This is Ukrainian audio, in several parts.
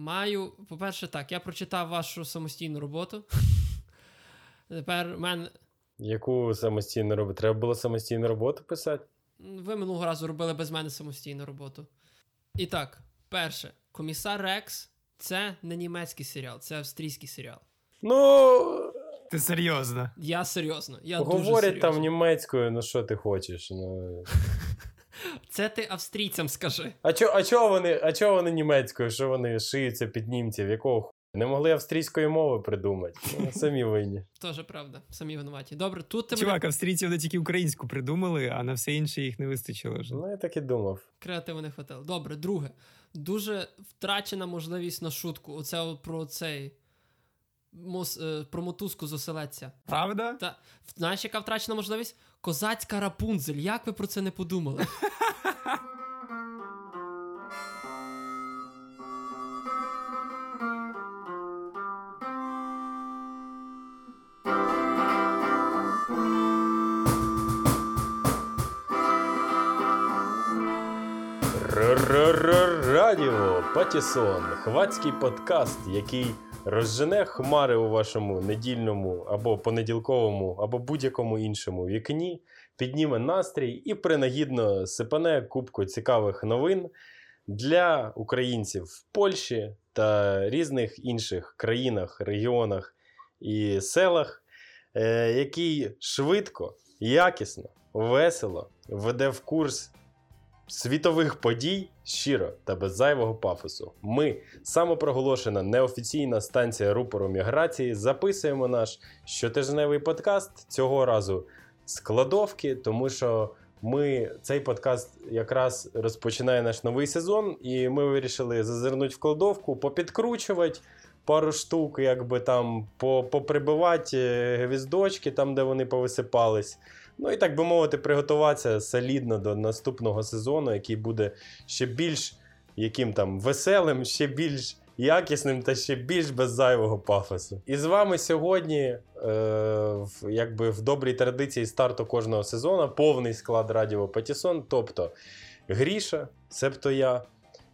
Маю, по-перше, так, я прочитав вашу самостійну роботу. Тепер в мене... Яку самостійну роботу? Треба було самостійну роботу писати? Ви минулого разу робили без мене самостійну роботу. І так, перше, «Комісар Рекс» — це не німецький серіал, це австрійський серіал. Ну... Ти серйозно? Я серйозно, я дуже серйозно. Говорять там німецькою, ну що ти хочеш, ну... Це ти австрійцям скажи. А чо вони німецькою? Що вони шиються під німців? Якого хуя? Не могли австрійської мови придумати. Самі винні. Тоже правда, самі винуваті. Добре, тут... Чувак, австрійці вони тільки українську придумали, а на все інше їх не вистачило. Ну, я так і думав. Креативу не хватило. Добре, друге. Дуже втрачена можливість на шутку. Оце про цей... про мотузку з оселедця. Правда? Та, знаєш, яка втрачена можливість? Козацька Рапунцель. Як ви про це не подумали? Радіо Патісон. Хвацький подкаст, який розжене хмари у вашому недільному або понеділковому, або будь-якому іншому вікні, підніме настрій і принагідно сипане кубку цікавих новин для українців в Польщі та різних інших країнах, регіонах і селах, який швидко, якісно, весело веде в курс світових подій щиро та без зайвого пафосу. Ми, самопроголошена неофіційна станція рупору міграції, записуємо наш щотижневий подкаст, цього разу з кладовки, тому що цей подкаст якраз розпочинає наш новий сезон, і ми вирішили зазирнути в кладовку, попідкручувати пару штук, якби там поприбивати гвіздочки там, де вони повисипались. Ну і, так би мовити, приготуватися солідно до наступного сезону, який буде ще більш яким там веселим, ще більш якісним та ще більш без зайвого пафосу. І з вами сьогодні, якби в добрій традиції старту кожного сезону, повний склад Радіо Патісон, тобто Гріша, себто я,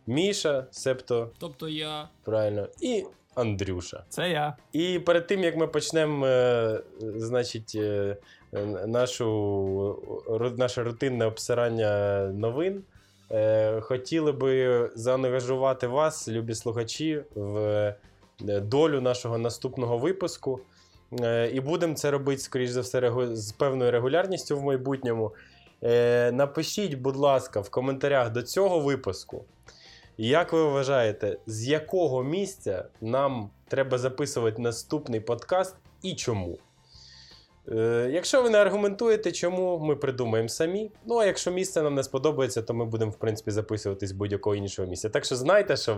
Міша, себто... Тобто я. Правильно. І Андрюша. Це я. І перед тим, як ми почнемо, значить... Наше рутинне обсирання новин, хотіли би заангажувати вас, любі слухачі, в долю нашого наступного випуску. І будемо це робити, скоріш за все, з певною регулярністю в майбутньому. Напишіть, будь ласка, в коментарях до цього випуску, як ви вважаєте, з якого місця нам треба записувати наступний подкаст і чому? Якщо ви не аргументуєте, чому, ми придумаємо самі. Ну, а якщо місце нам не сподобається, то ми будемо, в принципі, записуватись з будь-якого іншого місця. Так що знайте, що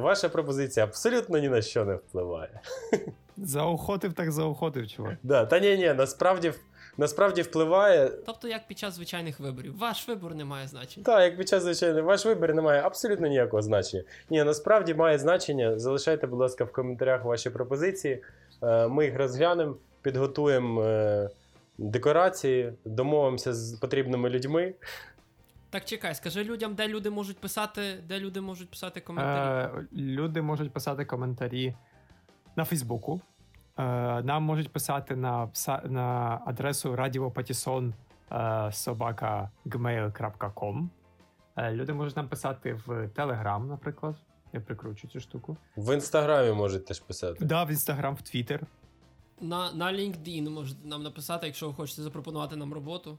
ваша пропозиція абсолютно ні на що не впливає. Заохотив так заохотив, чувак. Да, та ні, насправді впливає. Тобто, як під час звичайних виборів. Ваш вибір не має значення. Так, як під час звичайних. Ваш вибір не має абсолютно ніякого значення. Ні, насправді має значення. Залишайте, будь ласка, в коментарях ваші пропозиції. Ми їх розглянемо, підготуємо декорації, домовимося з потрібними людьми. Так, чекай, скажи людям, де люди можуть писати коментарі? Люди можуть писати коментарі на Фейсбуку. Нам можуть писати на адресу radiopatison@gmail.com. Люди можуть нам писати в Телеграм, наприклад. Я прикручу цю штуку. В Інстаграмі можете теж писати. Так, да, в Інстаграм, в Твіттер. На LinkedIn можете нам написати, якщо ви хочете запропонувати нам роботу.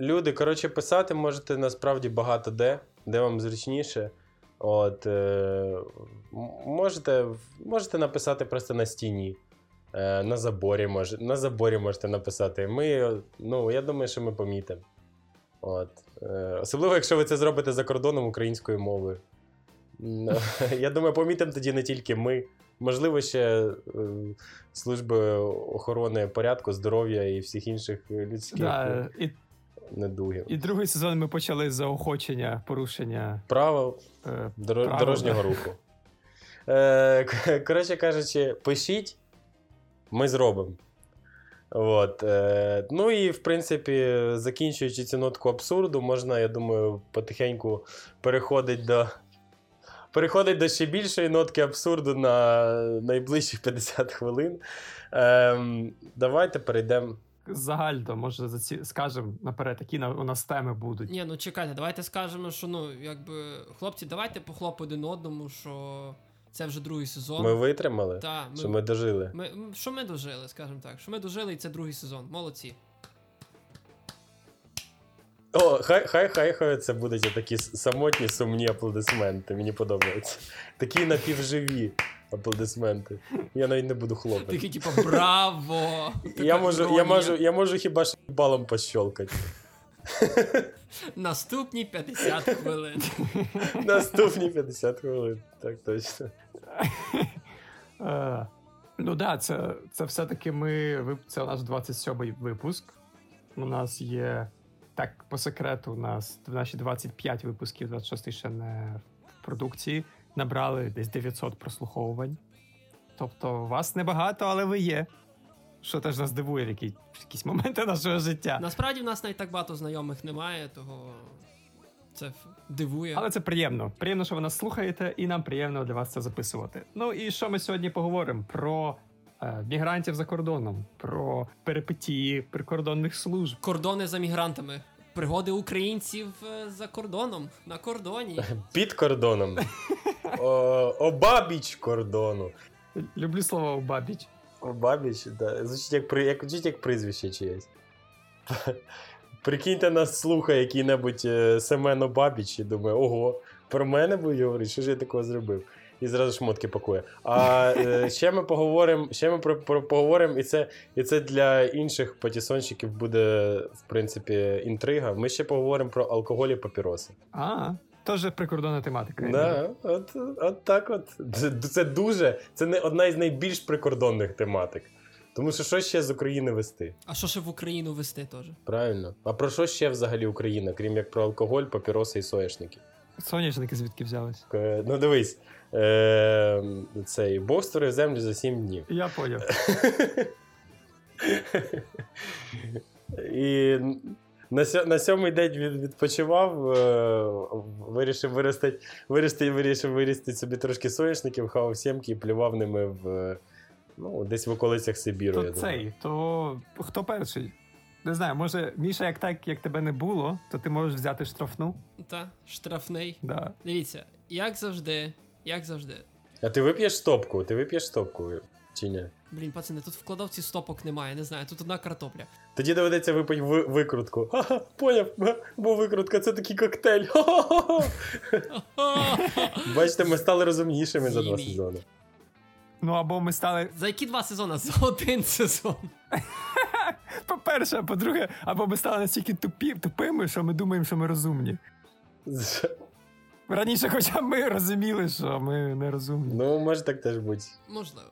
Люди, коротше, писати можете насправді багато де вам зручніше. От, можете написати просто на стіні. На заборі можете написати. Я думаю, що ми помітимо. От, особливо, якщо ви це зробите за кордоном українською мовою. Я думаю, помітимо тоді не тільки ми. Можливо, ще служби охорони порядку, здоров'я і всіх інших людських недугів. І другий сезон ми почали з заохочення, порушення правил дорожнього руху. Коротше кажучи, пишіть, ми зробимо. От. Ну і, в принципі, закінчуючи цю нотку абсурду, можна, я думаю, потихеньку переходити до переходить до ще більшої нотки абсурду на найближчих 50 хвилин. Давайте перейдемо. Загально, може, скажемо наперед, які у нас теми будуть. Ні, ну чекайте, давайте скажемо, що, ну, якби, хлопці, давайте похлоп один одному, що це вже другий сезон. Ми витримали, та, що ми дожили. Що ми дожили, скажемо так, що ми дожили, і це другий сезон. Молодці. О, хай, це будуть такі самотні, сумні аплодисменти, мені подобається. Такі напівживі аплодисменти. Я навіть не буду хлопати. Такі, типу, браво! Я можу хіба що балом пощолкати. Наступні 50 хвилин. Наступні 50 хвилин, так точно. Ну так, це все-таки ми... Це наш 27-й випуск. У нас є... Так, по секрету, у нас наші 25 випусків, 26 ще не в продукції, набрали десь 900 прослуховувань. Тобто вас небагато, але ви є. Що теж нас дивує в якісь моменти нашого життя. Насправді в нас навіть так багато знайомих немає, того це дивує. Але це приємно. Приємно, що ви нас слухаєте, і нам приємно для вас це записувати. Ну і що ми сьогодні поговоримо? Про... мігрантів за кордоном, про перипетії прикордонних служб. Кордони за мігрантами. Пригоди українців за кордоном, на кордоні. Під кордоном. Обабіч кордону. Люблю слово обабіч. Обабіч, да. Звучить як прізвище чиєсь. Прикиньте, нас слухає який-небудь Семен Обабіч і думає, ого, про мене буде говорити, що ж я такого зробив? І зразу шмотки пакує. А ще ми поговоримо, і це для інших патісонщиків буде, в принципі, інтрига. Ми ще поговоримо про алкоголь і папіроси. Теж прикордонна тематика. Да, от так от. Це не одна із найбільш прикордонних тематик. Тому що що ще з України вести? А що ще в Україну вести теж? Правильно. А про що ще взагалі Україна, крім як про алкоголь, папіроси і соняшники? Соняшники звідки взялись? Ну дивись, цей Бог створив землю за 7 днів. Я поняв. І на сьомий день відпочивав, вирішив виростити собі трошки соняшників, хавав сімки і плював ними десь в околицях Сибіру. То хто перший? Не знаю, може, Міша, як тебе не було, то ти можеш взяти штрафну. Так, штрафний. Да. Дивіться, як завжди. А ти вип'єш стопку? Чи ні? Блін, пацани, тут в кладовці стопок немає, не знаю, тут одна картопля. Тоді доведеться випити викрутку. Ха-ха, поняв, бо викрутка, це такий коктейль. Бачите, ми стали розумнішими за 2 сезони. Ну, або ми стали... За які 2 сезони? За 1 сезон. По-перше, а по-друге, або ми стали настільки тупими, що ми думаємо, що ми розумні. Раніше хоча б ми розуміли, що ми не розумні. Ну, може так теж бути. Можливо.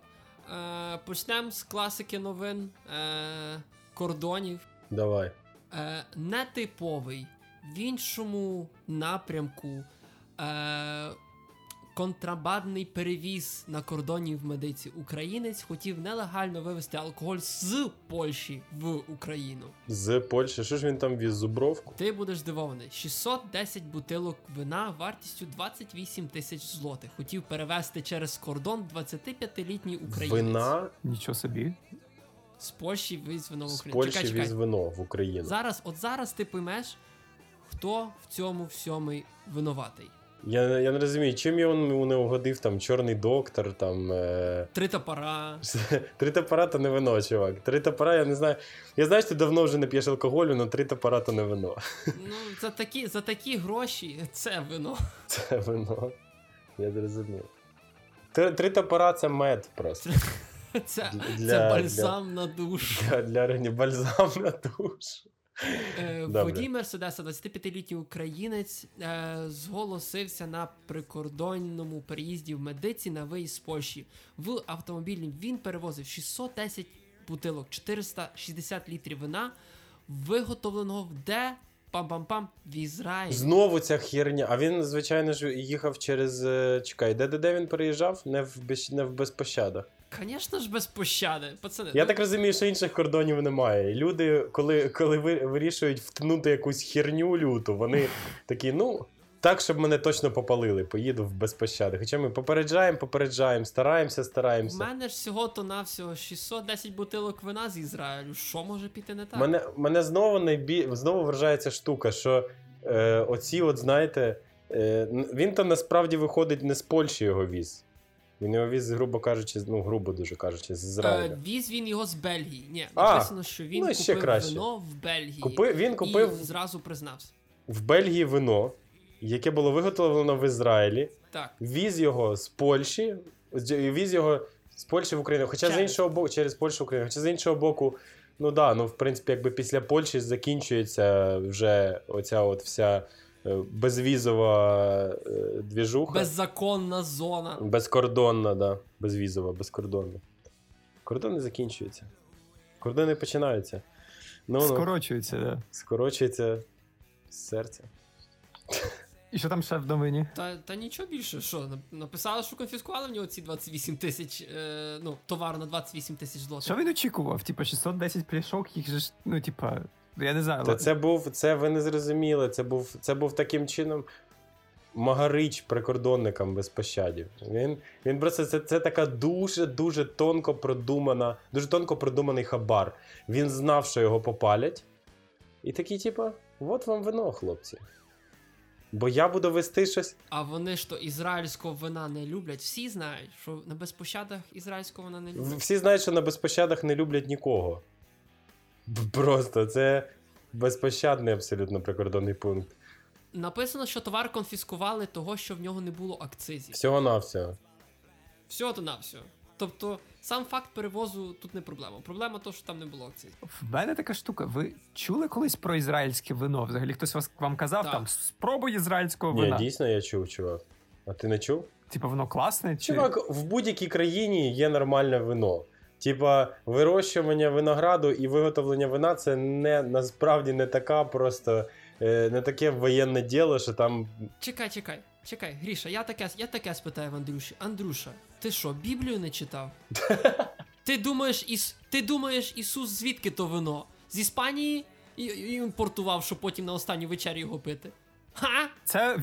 Почнемо з класики новин кордонів. Давай. Нетиповий, в іншому напрямку контрабандний перевіз на кордоні в Медиці. Українець хотів нелегально вивезти алкоголь з Польщі в Україну. З Польщі? Що ж він там віз? Зубровку? Ти будеш здивований. 610 бутилок вина вартістю 28 тисяч злотих. Хотів перевезти через кордон 25-літній українець. Вина? Нічого собі. З Польщі віз вино в Україну. З Польщі віз вино в Україну. Зараз ти поймеш, хто в цьому всьому винуватий. Я не розумію, чим йому не угодив там Чорний доктор, там... Три топора. Три топора то не вино, чувак. Три топора, я не знаю... Я знаю, що ти давно вже не п'єш алкоголю, але три топора то не вино. Ну, за такі гроші це вино. Це вино. Я зрозумів. Три топора це мед просто. Це бальзам на душу. Для бальзам на душу. Водій Мерседеса, 25-літній українець, зголосився на прикордонному переїзді в Медиці на виїзд з Польщі. В автомобілі він перевозив 610 бутилок, 460 літрів вина, виготовленого де? Пам-пам-пам, в Ізраїль. Знову ця херня. А він, звичайно ж, їхав через... Чекай, де він переїжджав? Не в Безпощадах. Звісно ж, без пощади, пацани. Я так розумію, що інших кордонів немає. Люди, коли вирішують втнути якусь херню люту, вони такі, так, щоб мене точно попалили, поїду в безпощади. Хоча ми попереджаємо, стараємося. У мене ж всього-то навсього 610 бутилок вина з Ізраїлю. Що може піти не так? Мене знову вражає ця штука, що оці от, знаєте, він там насправді виходить не з Польщі його віз. Він його віз, грубо кажучи, з Ізраїля. Віз він його з Бельгії. Ні, написано, що він купив вино в Бельгії. І зразу признався. В Бельгії вино, яке було виготовлено в Ізраїлі. Так. Віз його з Польщі в Україну. Хоча з іншого боку, через Польщу в Україну. Хоча з іншого боку, в принципі, якби після Польщі закінчується вже оця от вся безвізова двіжуха. Беззаконна зона. Безкордонна, так. Да. Безвізова, безкордонна. Кордони закінчуються. Кордони починаються. Скорочуються, так. Да. Скорочується серце. І що там ще в новині? Та нічого більше. Що, написали, що конфіскували в нього ці 28 тисяч, товар на 28 тисяч злотих. Що він очікував? 610 пляшок, їх же ж, я не знаю. Ви не зрозуміли, це був таким чином магарич прикордонникам безпощадів. Він просто, це така дуже-дуже тонко продуманий хабар. Він знав, що його попалять. І такий, от вам вино, хлопці. Бо я буду вести щось. А вони ж то ізраїльського вина не люблять. Всі знають, що на безпощадах ізраїльського вина не люблять. Всі знають, що на безпощадах не люблять нікого. Просто це безпощадний абсолютно прикордонний пункт. Написано, що товар конфіскували того, що в нього не було акцизів. Всього-навсього. Всього-навсього. Тобто, сам факт перевозу тут не проблема. Проблема то, що там не було акцизів. В мене така штука. Ви чули колись про ізраїльське вино? Взагалі хтось вам казав, так, там, спробуй ізраїльського вина? Ні, дійсно я чув, чувак. А ти не чув? Воно класне? Чувак, в будь-якій країні є нормальне вино. Вирощування винограду і виготовлення вина – це насправді не така просто, не таке воєнне діло, що там... Чекай, Гріша, я таке спитаю в Андрюші. Андрюша, ти що, Біблію не читав? Ти думаєш, Ісус звідки то вино? З Іспанії і імпортував, щоб потім на останню вечерю його пити? Ха? Це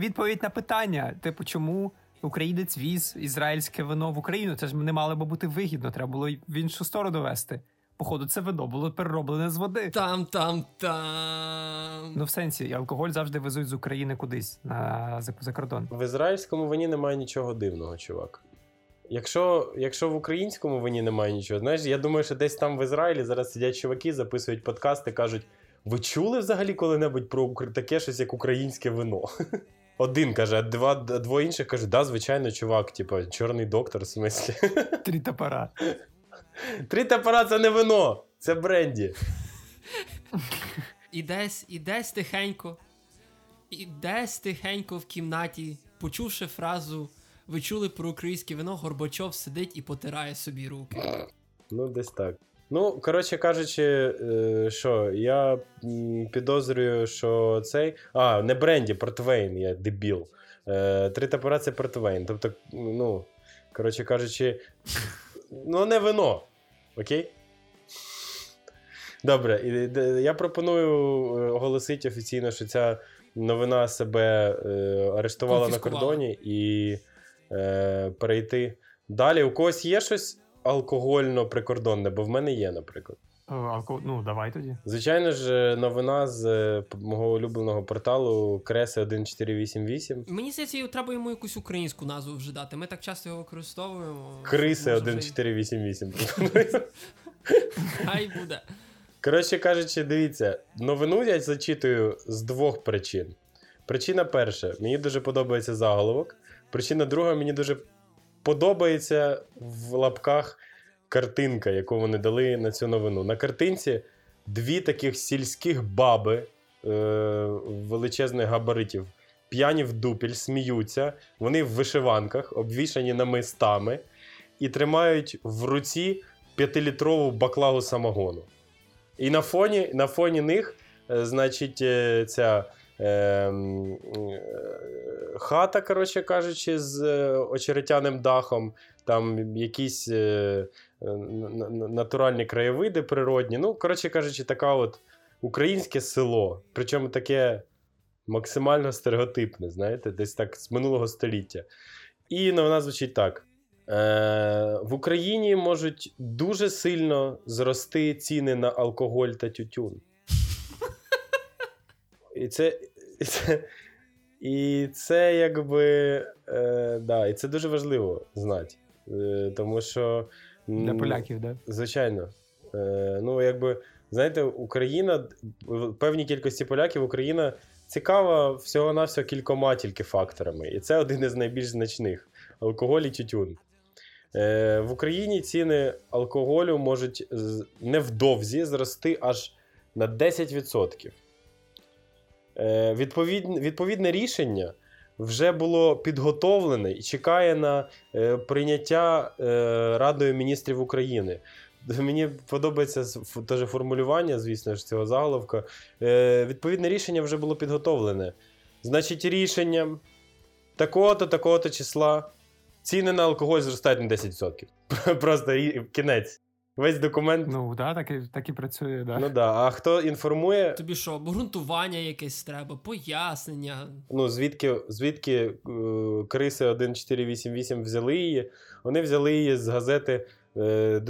відповідь на питання. Чому українець віз ізраїльське вино в Україну? Це ж не мало би бути вигідно, треба було в іншу сторону вести. Походу, це вино було перероблене з води. Там. В сенсі, алкоголь завжди везуть з України кудись, за кордон. В ізраїльському вині немає нічого дивного, чувак. Якщо в українському вині немає нічого, знаєш, я думаю, що десь там в Ізраїлі зараз сидять чуваки, записують подкасти, кажуть, ви чули взагалі коли-небудь про таке щось, як українське вино? Один каже, а двоє інших кажуть, да, звичайно, чувак, чорний доктор, в смислі. Три топора. Три топора – це не вино, це бренді. І десь тихенько в кімнаті, почувши фразу «Ви чули про українське вино», Горбачов сидить і потирає собі руки. Десь так. Коротше кажучи, що, я підозрюю, що цей... не бренді, портвейн, я дебіл. Три топора – це портвейн. Тобто, коротше кажучи... не вино. Окей? Добре, я пропоную оголосити офіційно, що ця новина себе арештувала на кордоні і перейти далі. У когось є щось алкогольно-прикордонне? Бо в мене є, наприклад. Давай тоді. Звичайно ж, новина з мого улюбленого порталу Креси 1488. Мені здається, треба йому якусь українську назву вже дати. Ми так часто його використовуємо. Криси 1488. Хай буде. Коротше кажучи, дивіться, новину я зачитую з двох причин. Причина перша, мені дуже подобається заголовок. Причина друга, мені дуже подобається в лапках картинка, яку вони дали на цю новину. На картинці дві таких сільських баби величезних габаритів, п'яні в дупіль, сміються, вони в вишиванках, обвішані намистами і тримають в руці 5-літрову баклагу самогону. І на фоні них, значить, ця хата, коротше кажучи, з очеретяним дахом, там якісь натуральні краєвиди природні. Коротше кажучи, така от українське село. Причому таке максимально стереотипне, знаєте, десь так з минулого століття. І новина звучить так. В Україні можуть дуже сильно зрости ціни на алкоголь та тютюн. І це якби, да, і це дуже важливо знати, тому що... Для поляків, да? Звичайно. Ну, якби, знаєте, Україна, в певній кількості поляків, Україна цікава всього-навсього кількома тільки факторами. І це один із найбільш значних – алкоголь і тютюн. В Україні ціни алкоголю можуть невдовзі зрости аж на 10%. Відповідне рішення вже було підготовлене і чекає на прийняття Радою міністрів України. Мені подобається теж формулювання, звісно ж, цього заголовка. Відповідне рішення вже було підготовлене. Значить, рішенням такого-то, такого-то числа ціни на алкоголь зростають на 10%. Просто кінець. Весь документ. Ну, да, так і працює, да. Ну, да. А хто інформує? Тобі що, обґрунтування якесь треба, пояснення? Ну, звідки Криси 1488 взяли її? Вони взяли її з газети з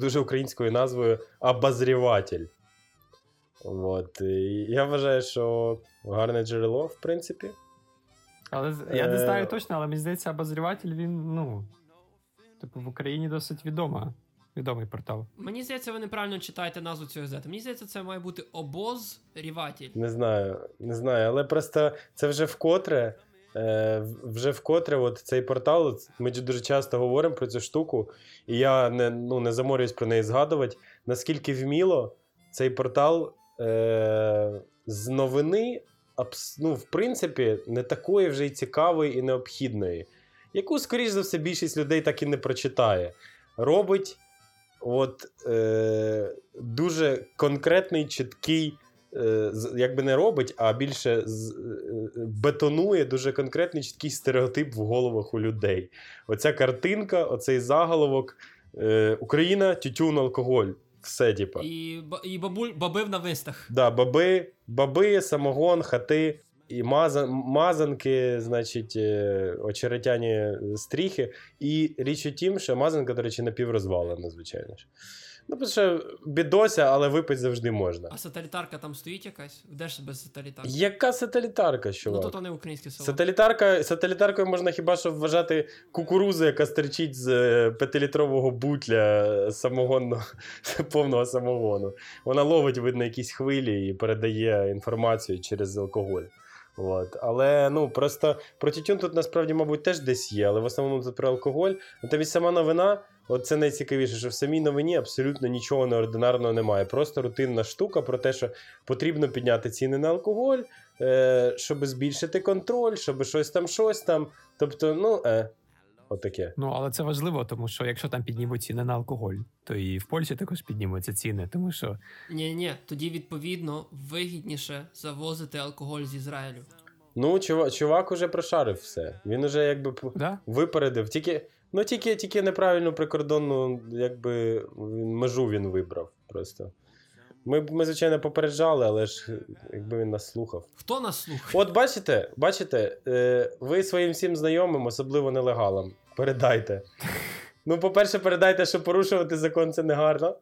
дуже українською назвою «Обозріватель». От. І я вважаю, що гарне джерело, в принципі. Але я не знаю точно, але мені здається, «Обозріватель», він, ну, типу, в Україні досить відомий портал. Мені здається, ви неправильно читаєте назву цього газети. Мені здається, це має бути «Обозріватель». Не знаю, але просто це вже вкотре, от цей портал, ми дуже часто говоримо про цю штуку, і я не заморююсь про неї згадувати, наскільки вміло цей портал з новини, в принципі, не такої вже й цікавої і необхідної, яку, скоріш за все, більшість людей так і не прочитає. Робить дуже конкретний, чіткий, якби не робить, а більше бетонує дуже конкретний, чіткий стереотип в головах у людей. Оця картинка, оцей заголовок «Україна, тютюн, алкоголь». Все, типа. І баби в навистах. Да, баби, самогон, хати. І мазанки, значить, очеретяні стріхи. І річ у тім, що мазанка, до речі, напіврозвалена, звичайно ж. Ну, тому що бідося, але випити завжди можна. А сателітарка там стоїть якась? Де ж без сателітарки? Яка сателітарка, чувак? Ну, то не українське село. Сателітаркою можна хіба що вважати кукурузу, яка стерчить з 5-літрового бутля повного самогону. Вона ловить, видно, якісь хвилі і передає інформацію через алкоголь. От. Але, просто про тютюн тут, насправді, мабуть, теж десь є, але в основному тут про алкоголь. Тобто сама новина, от це найцікавіше, що в самій новині абсолютно нічого неординарного немає. Просто рутинна штука про те, що потрібно підняти ціни на алкоголь, щоб збільшити контроль, щоб щось там. Тобто, отаке. Ну, але це важливо, тому що якщо там піднімуть ціни на алкоголь, то і в Польщі також піднімуться ціни, тому що... Ні, тоді, відповідно, вигідніше завозити алкоголь з Ізраїлю. Ну, чувак уже прошарив все. Він уже, якби, випередив. Тільки неправильну прикордонну, якби, межу він вибрав просто. Ми, звичайно, попереджали, але ж якби він нас слухав. Хто нас слухав? От бачите, ви своїм всім знайомим, особливо нелегалам, передайте. По-перше, передайте, що порушувати закон – це негарно.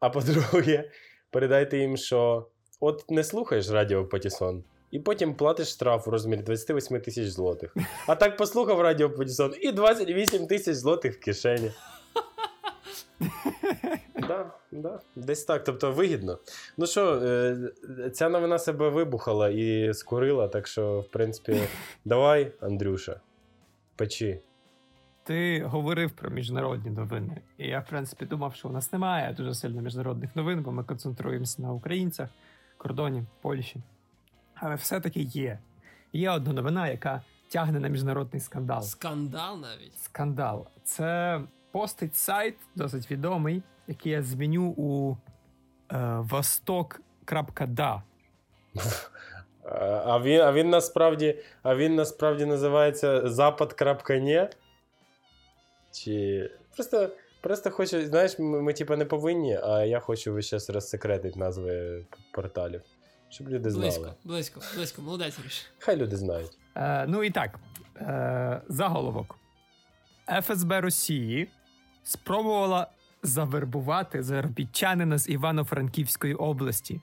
А по-друге, передайте їм, що от не слухаєш Радіо Патісон, і потім платиш штраф у розмірі 28 000 злотих. А так послухав Радіо Патісон і 28 000 злотих в кишені. Да, десь так, тобто вигідно. Ну що, ця новина себе вибухала і скурила, так що, в принципі, давай, Андрюша, печи. Ти говорив про міжнародні новини, і я, в принципі, думав, що у нас немає дуже сильно міжнародних новин, бо ми концентруємося на українцях, кордоні, Польщі. Але все-таки є. Є одна новина, яка тягне на міжнародний скандал. Скандал навіть? Скандал. Це постить сайт, досить відомий, який я зміню у vostok.da. А він насправді називається запад.не? Чи... Просто хочу, знаєш, ми не повинні, а я хочу весь час розсекретити назви порталів. Щоб люди знали. Близько, молодець, Ріш. Хай люди знають. Ну і так, заголовок. ФСБ Росії спробувала завербувати заробітчанина з Івано-Франківської області.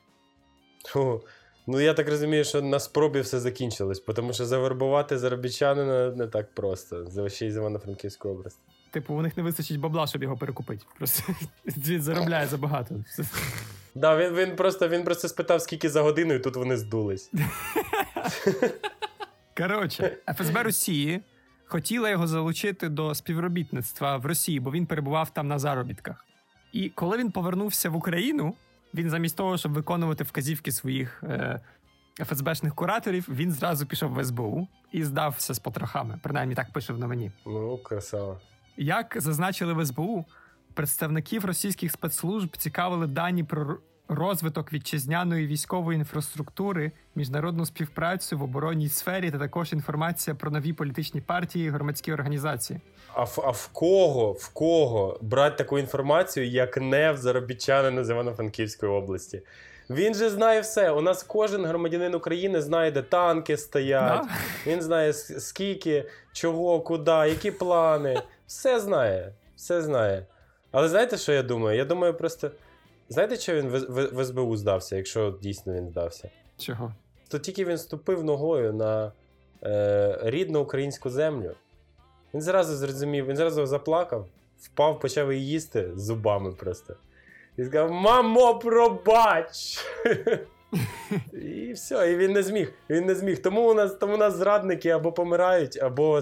Ну, я так розумію, що на спробі все закінчилось, тому що завербувати заробітчанина не так просто, ще й з Івано-Франківської області. Типу, у них не вистачить бабла, щоб його перекупити. Просто він заробляє забагато. Да, він просто спитав, скільки за годину, і тут вони здулись. Коротше, ФСБ Росії хотіла його залучити до співробітництва в Росії, бо він перебував там на заробітках. І коли він повернувся в Україну, він замість того, щоб виконувати вказівки своїх ФСБшних кураторів, він зразу пішов в СБУ і здався з потрохами. Принаймні так пише в новині. Ну, красава. Як зазначили в СБУ, представників російських спецслужб цікавили дані про розвиток вітчизняної військової інфраструктури, міжнародну співпрацю в оборонній сфері та також інформація про нові політичні партії і громадські організації. А в кого брати таку інформацію, як не в заробітчанина з Івано-Франківської області? Він же знає все. У нас кожен громадянин України знає, де танки стоять, він знає скільки, чого, куди, які плани. Все знає. Але знаєте, що я думаю? Я думаю просто... Знаєте, чого він в СБУ здався, якщо дійсно він здався? Чого? То тільки він ступив ногою на рідну українську землю. Він зразу зрозумів, він зразу заплакав, впав, почав її їсти зубами просто. І сказав: "Мамо, пробач!" І все, і він не зміг. Тому у нас зрадники або помирають, або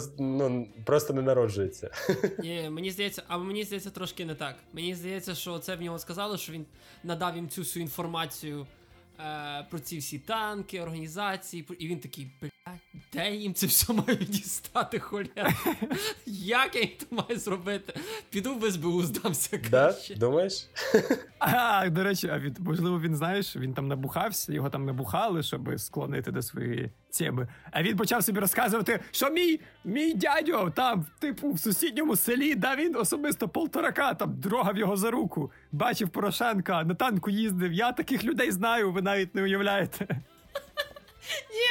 просто не народжуються. Ні, мені здається трошки не так. Мені здається, що це в нього сказали, що він надав їм цю всю інформацію про ці всі танки, організації, і він такий: "Блядь, де їм це все маю дістати, холя? Як я їм це маю зробити? Піду в СБУ здамся краще." Да? Думаєш? До речі, можливо, він, знаєш, він там набухався, його там набухали, щоб склонити до своєї теми. А він почав собі розказувати, що мій дядьо там, типу, в сусідньому селі, да, він особисто полторака там дрогав його за руку, бачив Порошенка, на танку їздив. Я таких людей знаю, ви навіть не уявляєте. Ні.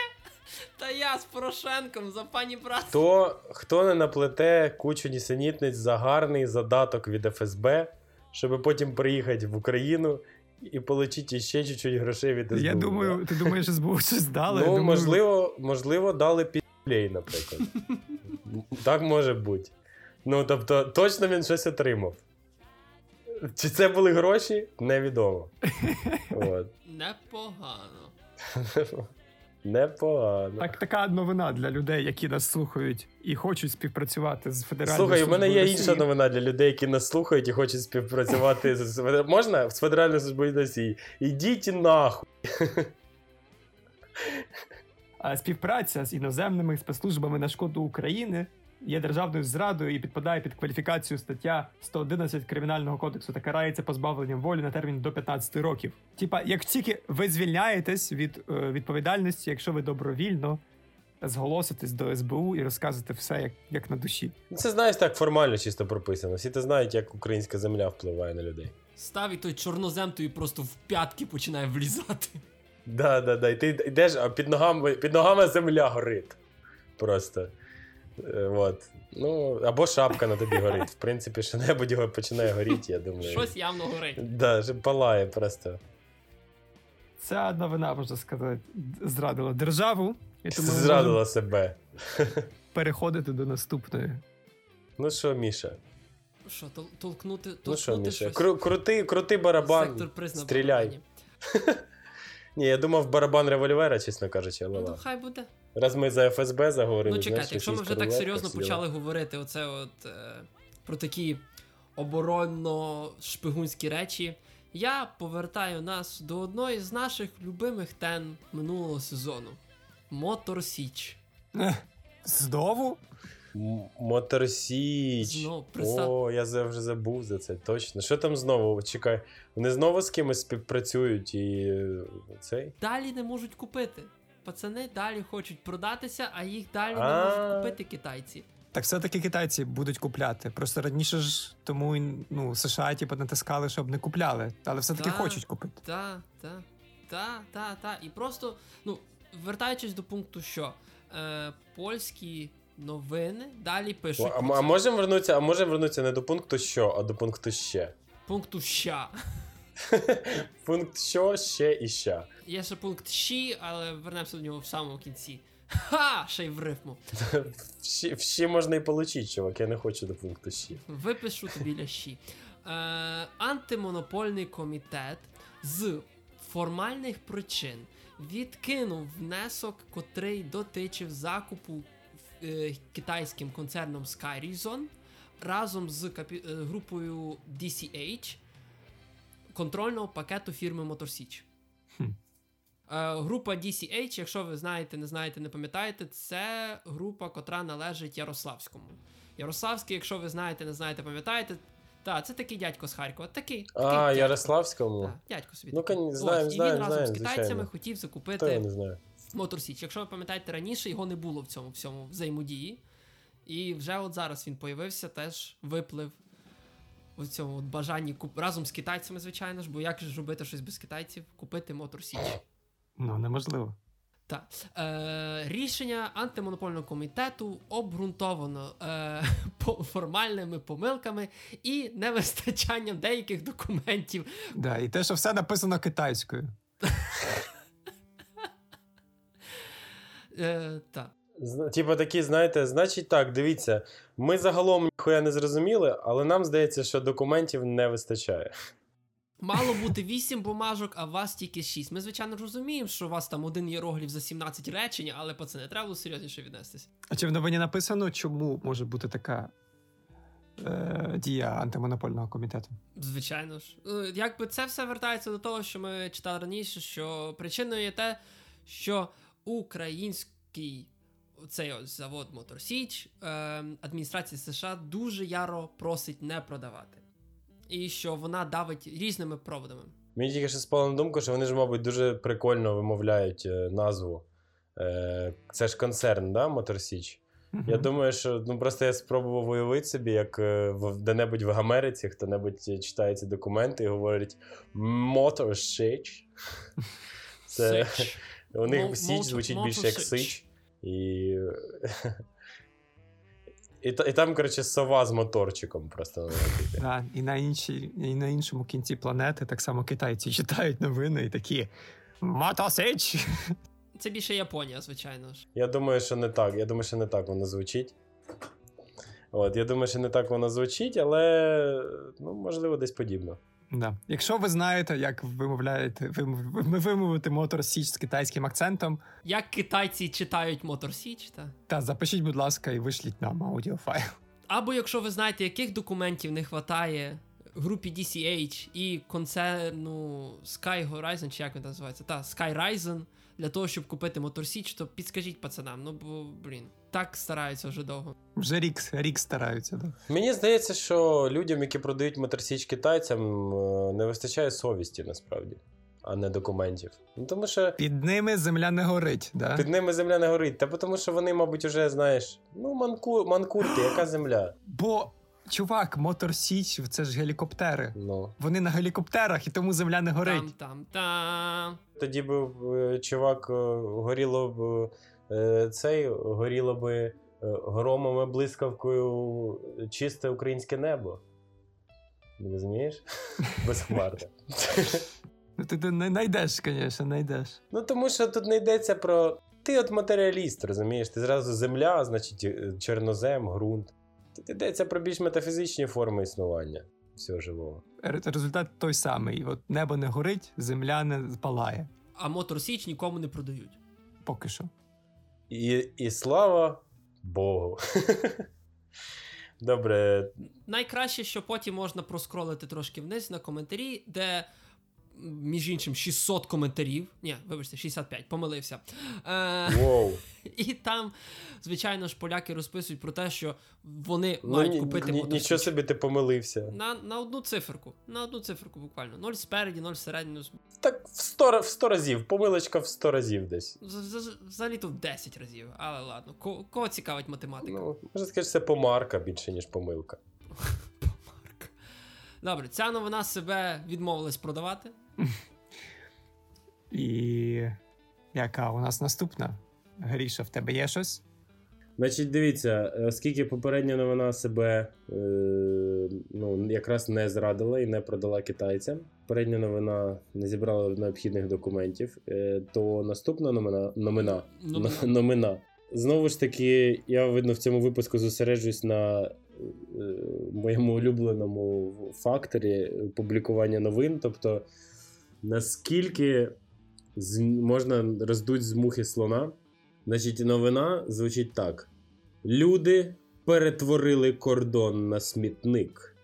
Та я з Порошенком за пані працю. Хто не наплете кучу нісенітниць за гарний задаток від ФСБ, щоб потім приїхати в Україну і отримати ще чуть-чуть грошей від СБУ. Я думаю, ти думаєш, СБУ щось дали? Ну, думаю... можливо, дали пі***лей, наприклад. Так може бути. Ну, тобто, точно він щось отримав. Чи це були гроші? Невідомо. От. Непогано. Так, така новина для людей, які нас слухають і хочуть співпрацювати з Федеральною службою Росії. Слухай, у мене є інша новина для людей, які нас слухають і хочуть співпрацювати з... Можна? З Федеральною службою Росії. Ідіть нахуй! Співпраця з іноземними спецслужбами на шкоду України є державною зрадою і підпадає під кваліфікацію стаття 111 Кримінального кодексу та карається позбавленням волі на термін до 15 років. Типа, як тільки ви звільняєтесь від відповідальності, якщо ви добровільно зголоситесь до СБУ і розказуєте все, як на душі. Це, знаєш, так формально чисто прописано. Всі те знають, як українська земля впливає на людей. Став і той чорнозем тобі просто в п'ятки починає влізати. Да. І ти йдеш, а під ногами земля горить. Просто. От. Ну, або шапка на тобі горить. В принципі, що-небудь його починає горіти, я думаю. Щось явно горить. Да, палає просто. Ця новина, можна сказати, зрадила державу. І тому зрадила себе. Переходити до наступної. Ну що, Міша? Що, толкнути Міша? Щось? Крути барабан, стріляй. Ні, я думав барабан револьвера, чесно кажучи. Ну, хай буде. Раз ми за ФСБ заговорили... Ну чекайте, якщо ми вже так серйозно почали говорити оце от, про такі оборонно-шпигунські речі, я повертаю нас до одної з наших любимих тем минулого сезону. Моторсіч. Знову? Моторсіч. О, я вже забув за це, точно. Що там знову? Чекай, вони знову з кимось співпрацюють і... цей? Далі не можуть купити. Пацани далі хочуть продатися, а їх далі не можуть купити китайці. Так все-таки китайці будуть купляти. Просто раніше ж тому США, натискали, щоб не купляли. Але все-таки хочуть купити. Так. Та. І просто, вертаючись до пункту, що польські новини далі пишуть... А можемо вернутися не до пункту «що», а до пункту «ще». Пункту «ща». Пункт «що», «ще» і «ща». Є ще пункт «щі», але вернемося до нього в самому кінці. Ха! Ще й в рифму. Вщі можна і получити, чувак, я не хочу до пункту «щі». Випишу тобі лящі. Антимонопольний комітет з формальних причин відкинув внесок, котрий дотичив закупу китайським концерном Skyrizon разом з групою DCH контрольного пакету фірми MotorSiege. Група DCH, якщо ви знаєте, не пам'ятаєте, це група, котра належить Ярославському. Ярославський, якщо ви знаєте, не знаєте, пам'ятаєте, це такий дядько з Харкова. Такий Ярославському? Так, дядько собі. Знаємо, він разом з китайцями хотів закупити MotorSiege. Якщо ви пам'ятаєте, раніше його не було в цьому всьому взаємодії. І вже от зараз він появився, теж виплив в цьому бажанні разом з китайцями, звичайно ж, бо як ж робити щось без китайців? Купити MotorSiege. Неможливо. Так. Рішення антимонопольного комітету обґрунтовано формальними помилками і невистачанням деяких документів. Да, і те, що все написано китайською. Так. Типа такі, знаєте, значить так, дивіться, ми загалом ніхуя не зрозуміли, але нам здається, що документів не вистачає. Мало бути 8 бумажок, а вас тільки 6. Ми, звичайно, розуміємо, що у вас там один іерогліф за 17 речень, але, пацани, треба було серйозніше віднестись. А чи в новині написано, чому може бути така дія антимонопольного комітету? Звичайно ж. Якби це все вертається до того, що ми читали раніше, що причиною є те, що український цей ось завод MotorSiege адміністрація США дуже яро просить не продавати. І що вона давить різними проводами. Мені тільки ще спала на думку, що вони ж, мабуть, дуже прикольно вимовляють назву. Це ж концерн, да, MotorSiege? Mm-hmm. Я думаю, що просто я спробував уявити собі, як де-небудь в Америці хто-небудь читає ці документи і говорить MotorSiege. Це у них Січ звучить більше як Сич. І там, коротше, сова з моторчиком просто. Да, і на іншому кінці планети так само китайці читають новини і такі MotorSiege! Це більше Японія, звичайно ж. Я думаю, що не так воно звучить. Але, можливо, десь подібно. Да. Якщо ви знаєте, як вимовити MotorSiege з китайським акцентом. Як китайці читають MotorSiege, так? Так, запишіть, будь ласка, і вишліть нам аудіофайл. Або якщо ви знаєте, яких документів не вистачає групі DCH і концерну Skyrizon, чи як він називається? Так, Skyrizon, для того, щоб купити MotorSiege, то підскажіть пацанам, Так стараються вже довго. Вже рік стараються, так. Мені здається, що людям, які продають MotorSiege китайцям, не вистачає совісті, насправді, а не документів. Тому що... Під ними земля не горить, да? Під ними земля не горить, та тому що вони, мабуть, вже, знаєш, манкурти, яка земля? Бо, чувак, MotorSiege, це ж гелікоптери. Вони на гелікоптерах, і тому земля не горить. Там. Тоді б, чувак, горіло б... Цей горіло би громами, блискавкою чисте українське небо. Не розумієш? Безхмарне. Ти знайдеш. Тому що тут не йдеться про... Ти от матеріаліст, розумієш? Ти зразу земля, значить чорнозем, ґрунт. Тут йдеться про більш метафізичні форми існування всього живого. Результат той самий. От небо не горить, земля не палає. А MotorSiege нікому не продають. Поки що. І слава Богу. Добре. Найкраще, що потім можна проскролити трошки вниз на коментарі, де, між іншим, 600 коментарів. Ні, вибачте, 65, помилився. І там, звичайно ж, поляки розписують про те, що вони мають купити MotorSiege. Нічого собі ти помилився. На одну циферку. Буквально. 0 спереді, 0 всередині. Так в 100 разів. Помилочка в 100 разів десь. Взагалі то в 10 разів. Але ладно. Кого цікавить математика? Можна сказати, це помарка більше, ніж помилка. Помарка. Добре, ця новина себе відмовилась продавати. І яка у нас наступна? Гріша, в тебе є щось? Значить, дивіться, оскільки попередня новина себе якраз не зрадила і не продала китайцям, попередня новина не зібрала необхідних документів, то наступна номина. Знову ж таки, я, видно, в цьому випуску зосереджуюсь на моєму улюбленому факторі публікування новин, тобто наскільки можна роздуть з мухи слона. Значить, новина звучить так. Люди перетворили кордон на смітник.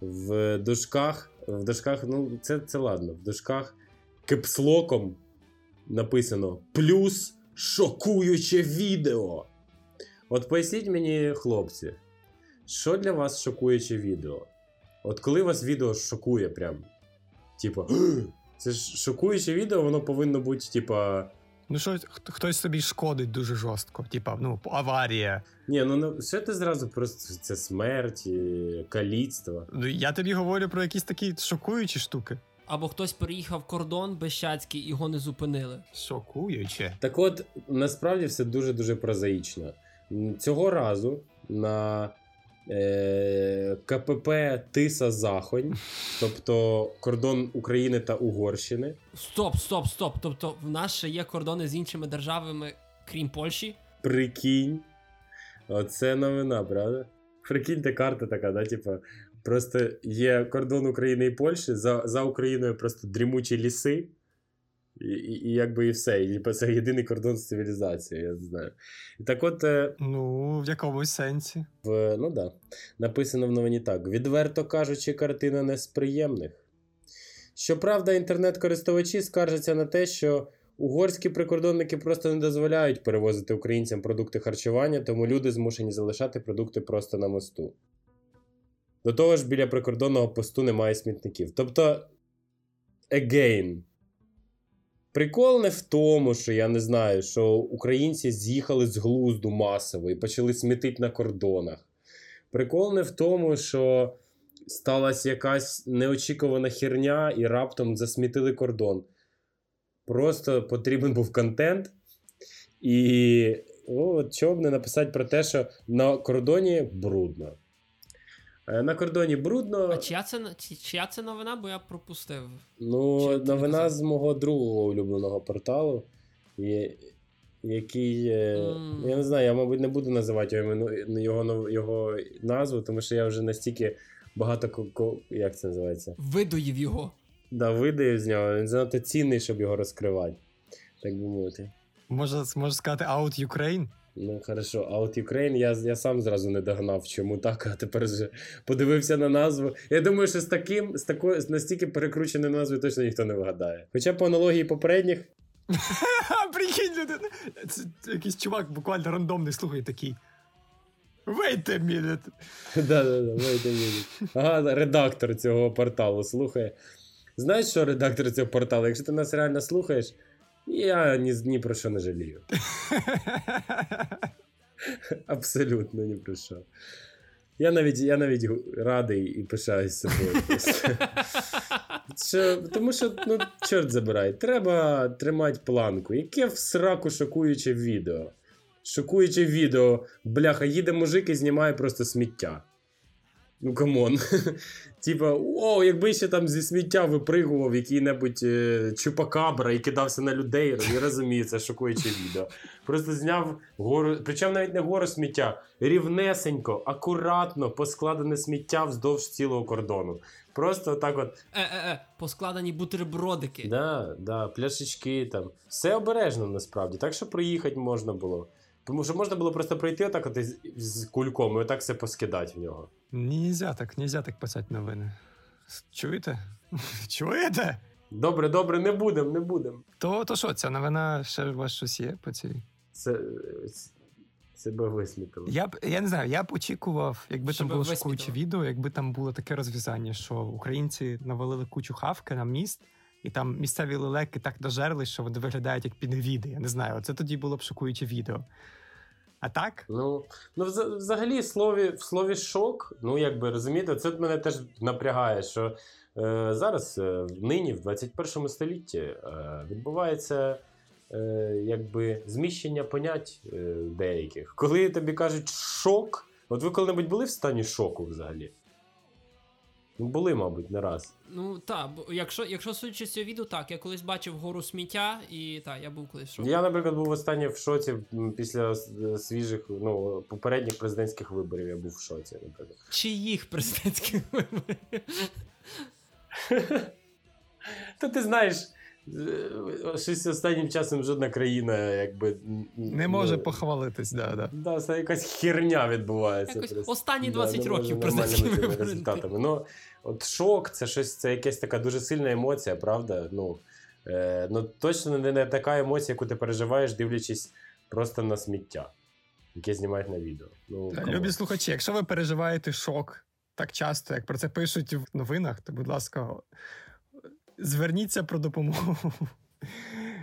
В дужках, це ладно, в дужках кепслоком написано плюс шокуюче відео. От поясніть мені, хлопці, що для вас шокуюче відео? От коли вас відео шокує прям, типа, це ж шокуюче відео, воно повинно бути, типа, ну, що хтось собі шкодить дуже жорстко, типа, аварія. Ні, все ти зразу просто це смерть, каліцтво. Я тобі говорю про якісь такі шокуючі штуки. Або хтось переїхав кордон безщадський, його не зупинили. Шокуюче. Так от, насправді все дуже-дуже прозаїчно. Цього разу на КПП Тиса-Захонь, тобто кордон України та Угорщини. Стоп. Тобто в нас ще є кордони з іншими державами, крім Польщі? Прикинь. Оце новина, правда? Прикинь, та карта така, да? Типа, просто є кордон України і Польщі, за Україною просто дрімучі ліси. І якби і все. І це єдиний кордон з цивілізацією, я не знаю. Так от... в якомусь сенсі. Так. Написано в новині так. Відверто кажучи, картина не з приємних. Щоправда, інтернет-користувачі скаржаться на те, що угорські прикордонники просто не дозволяють перевозити українцям продукти харчування, тому люди змушені залишати продукти просто на мосту. До того ж, біля прикордонного посту немає смітників. Тобто, again... Прикол не в тому, що я не знаю, що українці з'їхали з глузду масово і почали смітити на кордонах. Прикол не в тому, що сталася якась неочікувана херня і раптом засмітили кордон. Просто потрібен був контент. І чого б не написати про те, що на кордоні брудно. На кордоні брудно. А чия це новина, бо я пропустив? Новина з мого другого улюбленого порталу, який, я не знаю, я, мабуть, не буду називати його назву, тому що я вже настільки багато, як це називається? Видоїв його. Так, видоїв з нього, він занадто цінний, щоб його розкривати, так би мовити. Можна сказати Out Ukraine? Хорошо, Out Ukraine, я сам зразу не догнав, чому так, а тепер вже подивився на назву. Я думаю, що з такою настільки перекрученою назвою точно ніхто не вигадає. Хоча по аналогії попередніх... Прикинь, це якийсь чувак буквально рандомний, слухай, такий. Wait a minute. Да, wait a minute. Ага, редактор цього порталу слухає. Знаєш, що редактор цього порталу? Якщо ти нас реально слухаєш, я ні про що не жалію. Абсолютно ні про що. Я навіть радий і пишаюсь собою. Тому що, чорт забирай, треба тримати планку. Яке в сраку шокуюче відео. Шокуюче відео, бляха, їде мужик і знімає просто сміття. Ну, камон. Типа, якби ще там зі сміття випригував який-небудь чупакабра і кидався на людей, я розумію, це шокуюче відео. Просто зняв гору, причому навіть не гору сміття, рівнесенько, акуратно поскладене сміття вздовж цілого кордону. Просто так от. Поскладені бутербродики. Да, пляшечки там. Все обережно насправді, так що проїхати можна було. Тому що можна було просто пройти отак от з кульком і отак все поскидати в нього. Нельзя так писати новини. Чуєте? Чуєте? Добре, не будем. То що, ця новина ще у вас щось є по цій? Це би висмітило. Я не знаю, я б очікував, якби там було шокуюче відео, якби там було таке розв'язання, що українці навалили кучу хавки на міст, і там місцеві лелеки так дожерли, що вони виглядають як підвіди. Я не знаю, оце тоді було б шокуюче відео. А так? Ну взагалі в слові шок, ну якби розумієте, це мене теж напрягає, що зараз, нині, в 21 столітті відбувається якби зміщення понять деяких. Коли тобі кажуть шок, от ви коли-небудь були в стані шоку взагалі? Були, мабуть, не раз. Ну, так, якщо судячи з цього відео, так, я колись бачив гору сміття, і так, я був колись в шоку. Я, наприклад, був останнє в шоці після свіжих, ну, попередніх президентських виборів, я був в шоці, наприклад. Чиїх президентських виборів? Та ти знаєш, щось останнім часом жодна країна, якби... Не може похвалитись, да. Да, якась херня відбувається. Якось останні 20 років президентськими результатами. Ну, от шок, це щось, це якась така дуже сильна емоція, правда? Ну точно не така емоція, яку ти переживаєш, дивлячись просто на сміття, яке знімають на відео. Ну, любі слухачі, якщо ви переживаєте шок так часто, як про це пишуть в новинах, то, будь ласка... Зверніться про допомогу.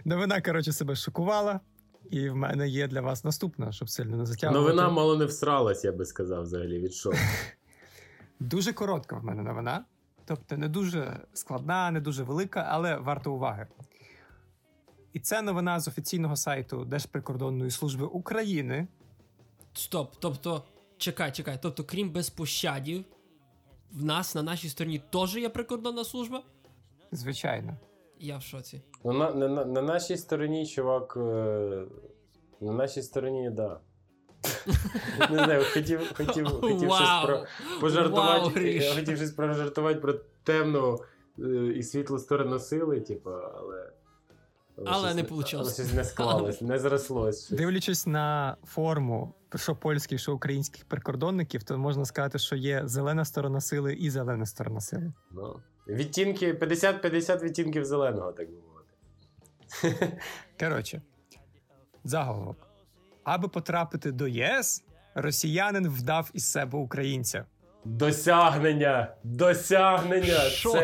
Новина, коротше, себе шокувала. І в мене є для вас наступна, щоб сильно не затягувати. Новина мало не всралась, я би сказав, взагалі, від шоку. Дуже коротка в мене новина. Тобто не дуже складна, не дуже велика, але варта уваги. І це новина з офіційного сайту Держприкордонної служби України. Стоп, тобто, чекай. Тобто, крім безпощадів, в нас на нашій стороні теж є прикордонна служба? Звичайно. Я в шоці. На нашій стороні, чувак, на нашій стороні, да. Не знаю, хотів щось прожартувати про темну і світлу сторону сили, типу, але не вийшло. Але щось не склалось, не зрослось. Дивлячись на форму, що польських, що українських прикордонників, то можна сказати, що є зелена сторона сили і зелена сторона сили. Ну. Відтінки, 50-50 відтінків зеленого, так би мовити. Коротше, заголовок. Аби потрапити до ЄС, росіянин вдав із себе українця. Досягнення! Шок!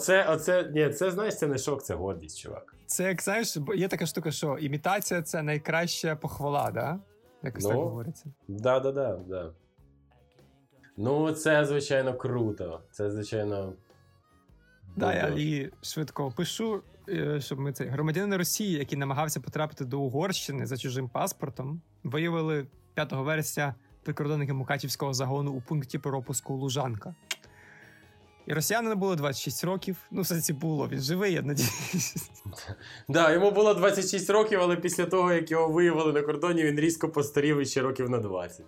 Це, знаєш, це не шок, це гордість, чувак. Це, як знаєш, є така штука, що імітація – це найкраща похвала, да? Якось так говориться. Да. Ну, це, звичайно, круто. Це, звичайно... Да, я її швидко пишу, щоб ми це. Громадянин Росії, який намагався потрапити до Угорщини за чужим паспортом, виявили 5 вересня прикордонники Мукачівського загону у пункті пропуску Лужанка. І росіянину було 26 років. Ну, все це було, він живий, я надіюсь. Да, йому було 26 років, але після того, як його виявили на кордоні, він різко постарів іще років на 20.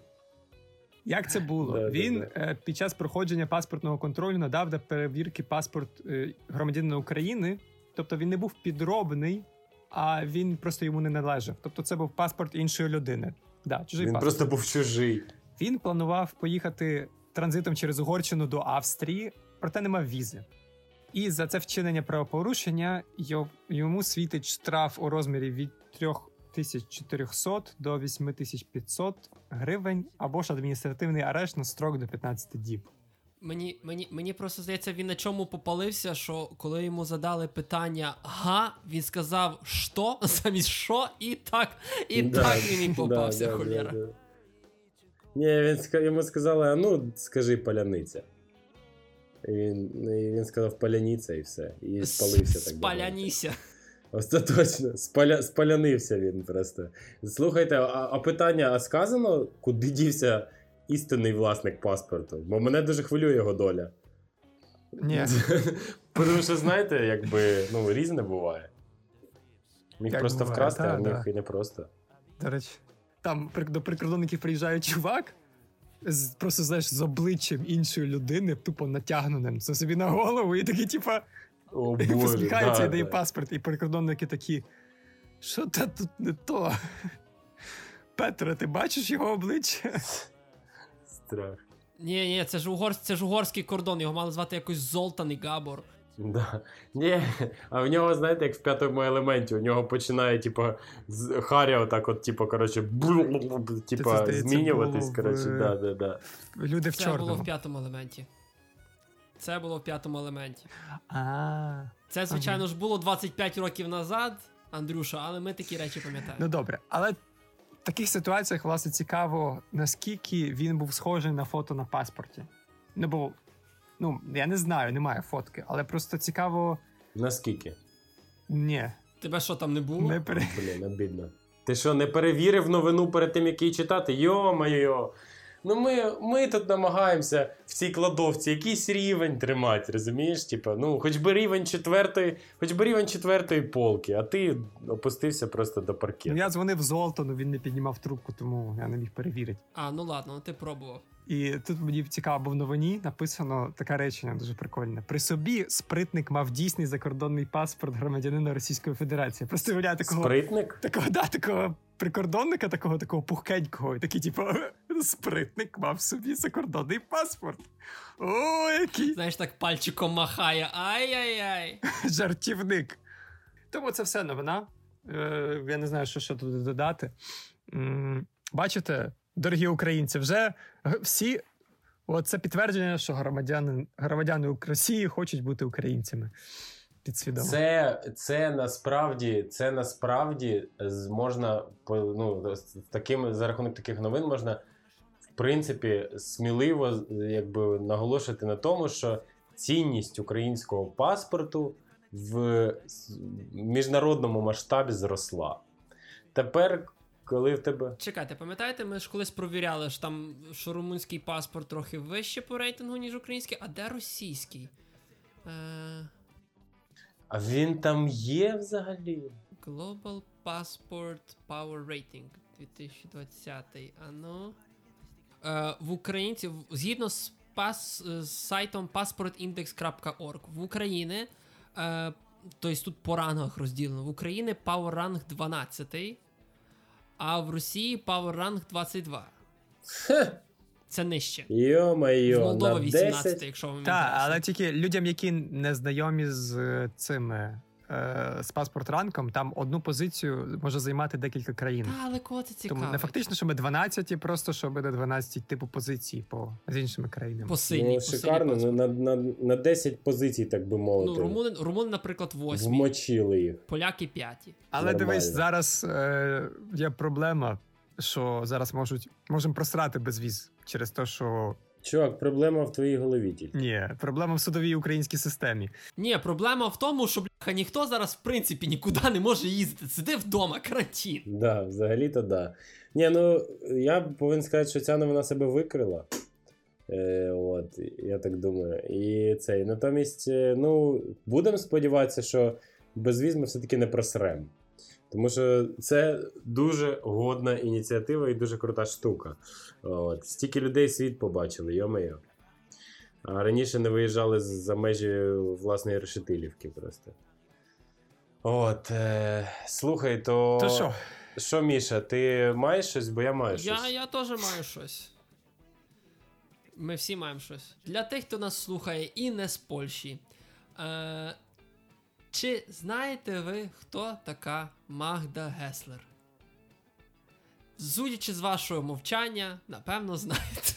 Як це було? Він під час проходження паспортного контролю надав до перевірки паспорт громадянина України. Тобто він не був підробний, а він просто йому не належав. Тобто це був паспорт іншої людини. Да, чужий він паспорт. Просто був чужий. Він планував поїхати транзитом через Угорщину до Австрії, проте не мав візи. І за це вчинення правопорушення йому світить штраф у розмірі від 3,400 до 8500 гривень, або ж адміністративний арешт на строк до 15 діб. Мені просто здається, він на чому попалився, що коли йому задали питання «га», він сказав «що?» замість «що?» і так він і попався, холєра. Ні, йому сказали скажи «паляниця». І він сказав «паляніця» і все, і спалився так. «Спаляніся». Остаточно. Спалянився він просто. Слухайте, а питання, а сказано, куди дівся істинний власник паспорту? Бо мене дуже хвилює його доля. Ні. Тому що, знаєте, якби, різне буває. Міг як просто буває, вкрасти, а міг і не просто. До речі, там до прикордонників приїжджає чувак, просто, знаєш, з обличчям іншої людини, тупо натягненим. Це собі на голову і такий, типа... О, Боже, посміхається, дає паспорт, і прикордонники такі, що та тут не то? Петро, ти бачиш його обличчя? Страх. Ні, це ж угорський кордон, його мали звати якось Золтан і Габор. Да. Ні, а в нього, знаєте, як в п'ятому елементі, у нього починає, Харя отак от, змінюватись, да. Люди в чорному. Це було в п'ятому елементі. А-а-а. Це, звичайно ж, було 25 років назад, Андрюша, але ми такі речі пам'ятаємо. Ну, добре, але В таких ситуаціях, власне, цікаво, наскільки він був схожий на фото на паспорті. Ну, бо, ну, я не знаю, немає фотки, але просто цікаво... Наскільки? Ні. Тебе що, там не було? Блін, обідно. Ти що, не перевірив новину перед тим, як її читати? Йо-майо! Ну, ми тут намагаємося в цій кладовці якийсь рівень тримати, розумієш? Типа, ну, хоч би рівень четвертої полки, а ти опустився просто до паркету. Я дзвонив Золтану, він не піднімав трубку, тому я не міг перевірити. А, ну ладно, ти пробував. І тут мені цікаво, бо в новині написано таке речення дуже прикольне. При собі спритник мав дійсний закордонний паспорт громадянина Російської Федерації. Просто виявляє такого... Спритник? Такого прикордонника, такого пухкенького. І такий, типу, спритник мав собі закордонний паспорт. О, який! Знаєш, так пальчиком махає. Ай-яй-яй! Жартівник. Тому це все новина. Я не знаю, що тут додати. Бачите... Дорогі українці, вже всі, це підтвердження, що громадяни Росії хочуть бути українцями. Підсвідомо. Це насправді можна, ну, таким, за рахунок таких новин можна, в принципі, сміливо якби наголошувати на тому, що цінність українського паспорту в міжнародному масштабі зросла. Тепер... Коли в тебе... Чекайте, пам'ятаєте, ми ж колись провіряли, що там що румунський паспорт трохи вище по рейтингу, ніж український, а де російський? А він там є взагалі? Global Passport Power Rating 2020. Ану. В Україні, згідно з сайтом passportindex.org, в Україні, тобто тут по рангах розділено, в Україні Power Rank 12-й, а в Росії Power Rank 22. Ха. Це нижче. Йо-майо, Молдова 18, якщо ви мені. Так, але тільки людям, які не знайомі з цими, з паспорт-ранком, там одну позицію може займати декілька країн. Та, але кого це цікаво? Тому не фактично, що ми 12-ті, просто що ми на 12 типу позицій з іншими країнами. Посильні. Ну, шикарно, на 10 позицій, так би мовити. Ну, румуни, наприклад, 8. Вмочили їх. Поляки 5. Але нормально. Дивись, зараз є проблема, що зараз можемо просрати безвіз через те, що... Чувак, проблема в твоїй голові тільки. Ні, проблема в судовій українській системі. Ні, проблема в тому, що, бляха, ніхто зараз, в принципі, нікуди не може їздити. Сиди вдома, карантин. Да, взагалі-то да. Ні, ну, я повинен сказати, що ця новина себе викрила. От, я так думаю. І цей, натомість, ну, будемо сподіватися, що безвіз ми все-таки не просремо. Тому що це дуже годна ініціатива і дуже крута штука. От. Стільки людей світ побачили, йо-моє. А раніше не виїжджали за межі власної Решетилівки просто. От, слухай, то що? Що, Міша, ти маєш щось? Бо я маю щось. Я теж маю щось. Ми всі маємо щось. Для тих, хто нас слухає і не з Польщі. Чи знаєте ви, хто така Магда Геслер? Судячи з вашого мовчання, напевно, знаєте.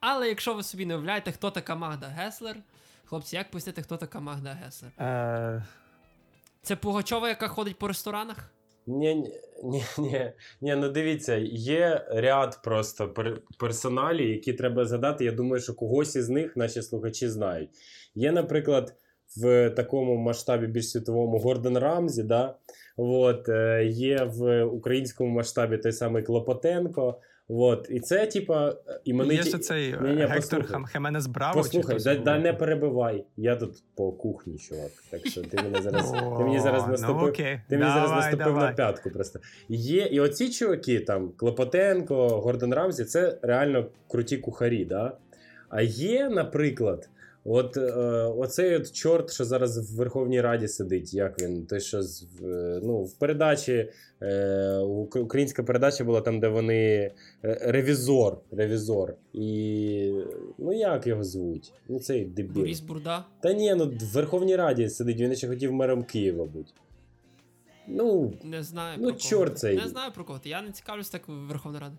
Але якщо ви собі не уявляєте, хто така Магда Геслер, хлопці, як пояснити, хто така Магда Геслер? Це Пугачова, яка ходить по ресторанах? Ні, ну дивіться, є ряд просто персоналій, які треба згадати. Я думаю, що когось із них наші слухачі знають. Є, наприклад, в такому масштабі більш світовому Гордон Рамзі, да? От, є в українському масштабі той самий Клопотенко. От, і це, типа, імениті... Є ще цей Гектор Хеменес Браво. Послухай, дай не перебивай. Я тут по кухні, чувак. Так що ти мені зараз наступив на п'ятку просто. Є, і оці чуваки, там, Клопотенко, Гордон Рамзі, це реально круті кухарі, да? А є, наприклад, от оцей от чорт, що зараз в Верховній Раді сидить, як він, той, що в передачі, українська передача була там, де вони, ревізор, і, ну як його звуть, ну цей дебіл. Борис Бурда? Та ні, в Верховній Раді сидить, він ще хотів мером Києва бути. Ну, не знаю, ну чорт цей. Не знаю про кого, я не цікавлюсь так Верховної Ради.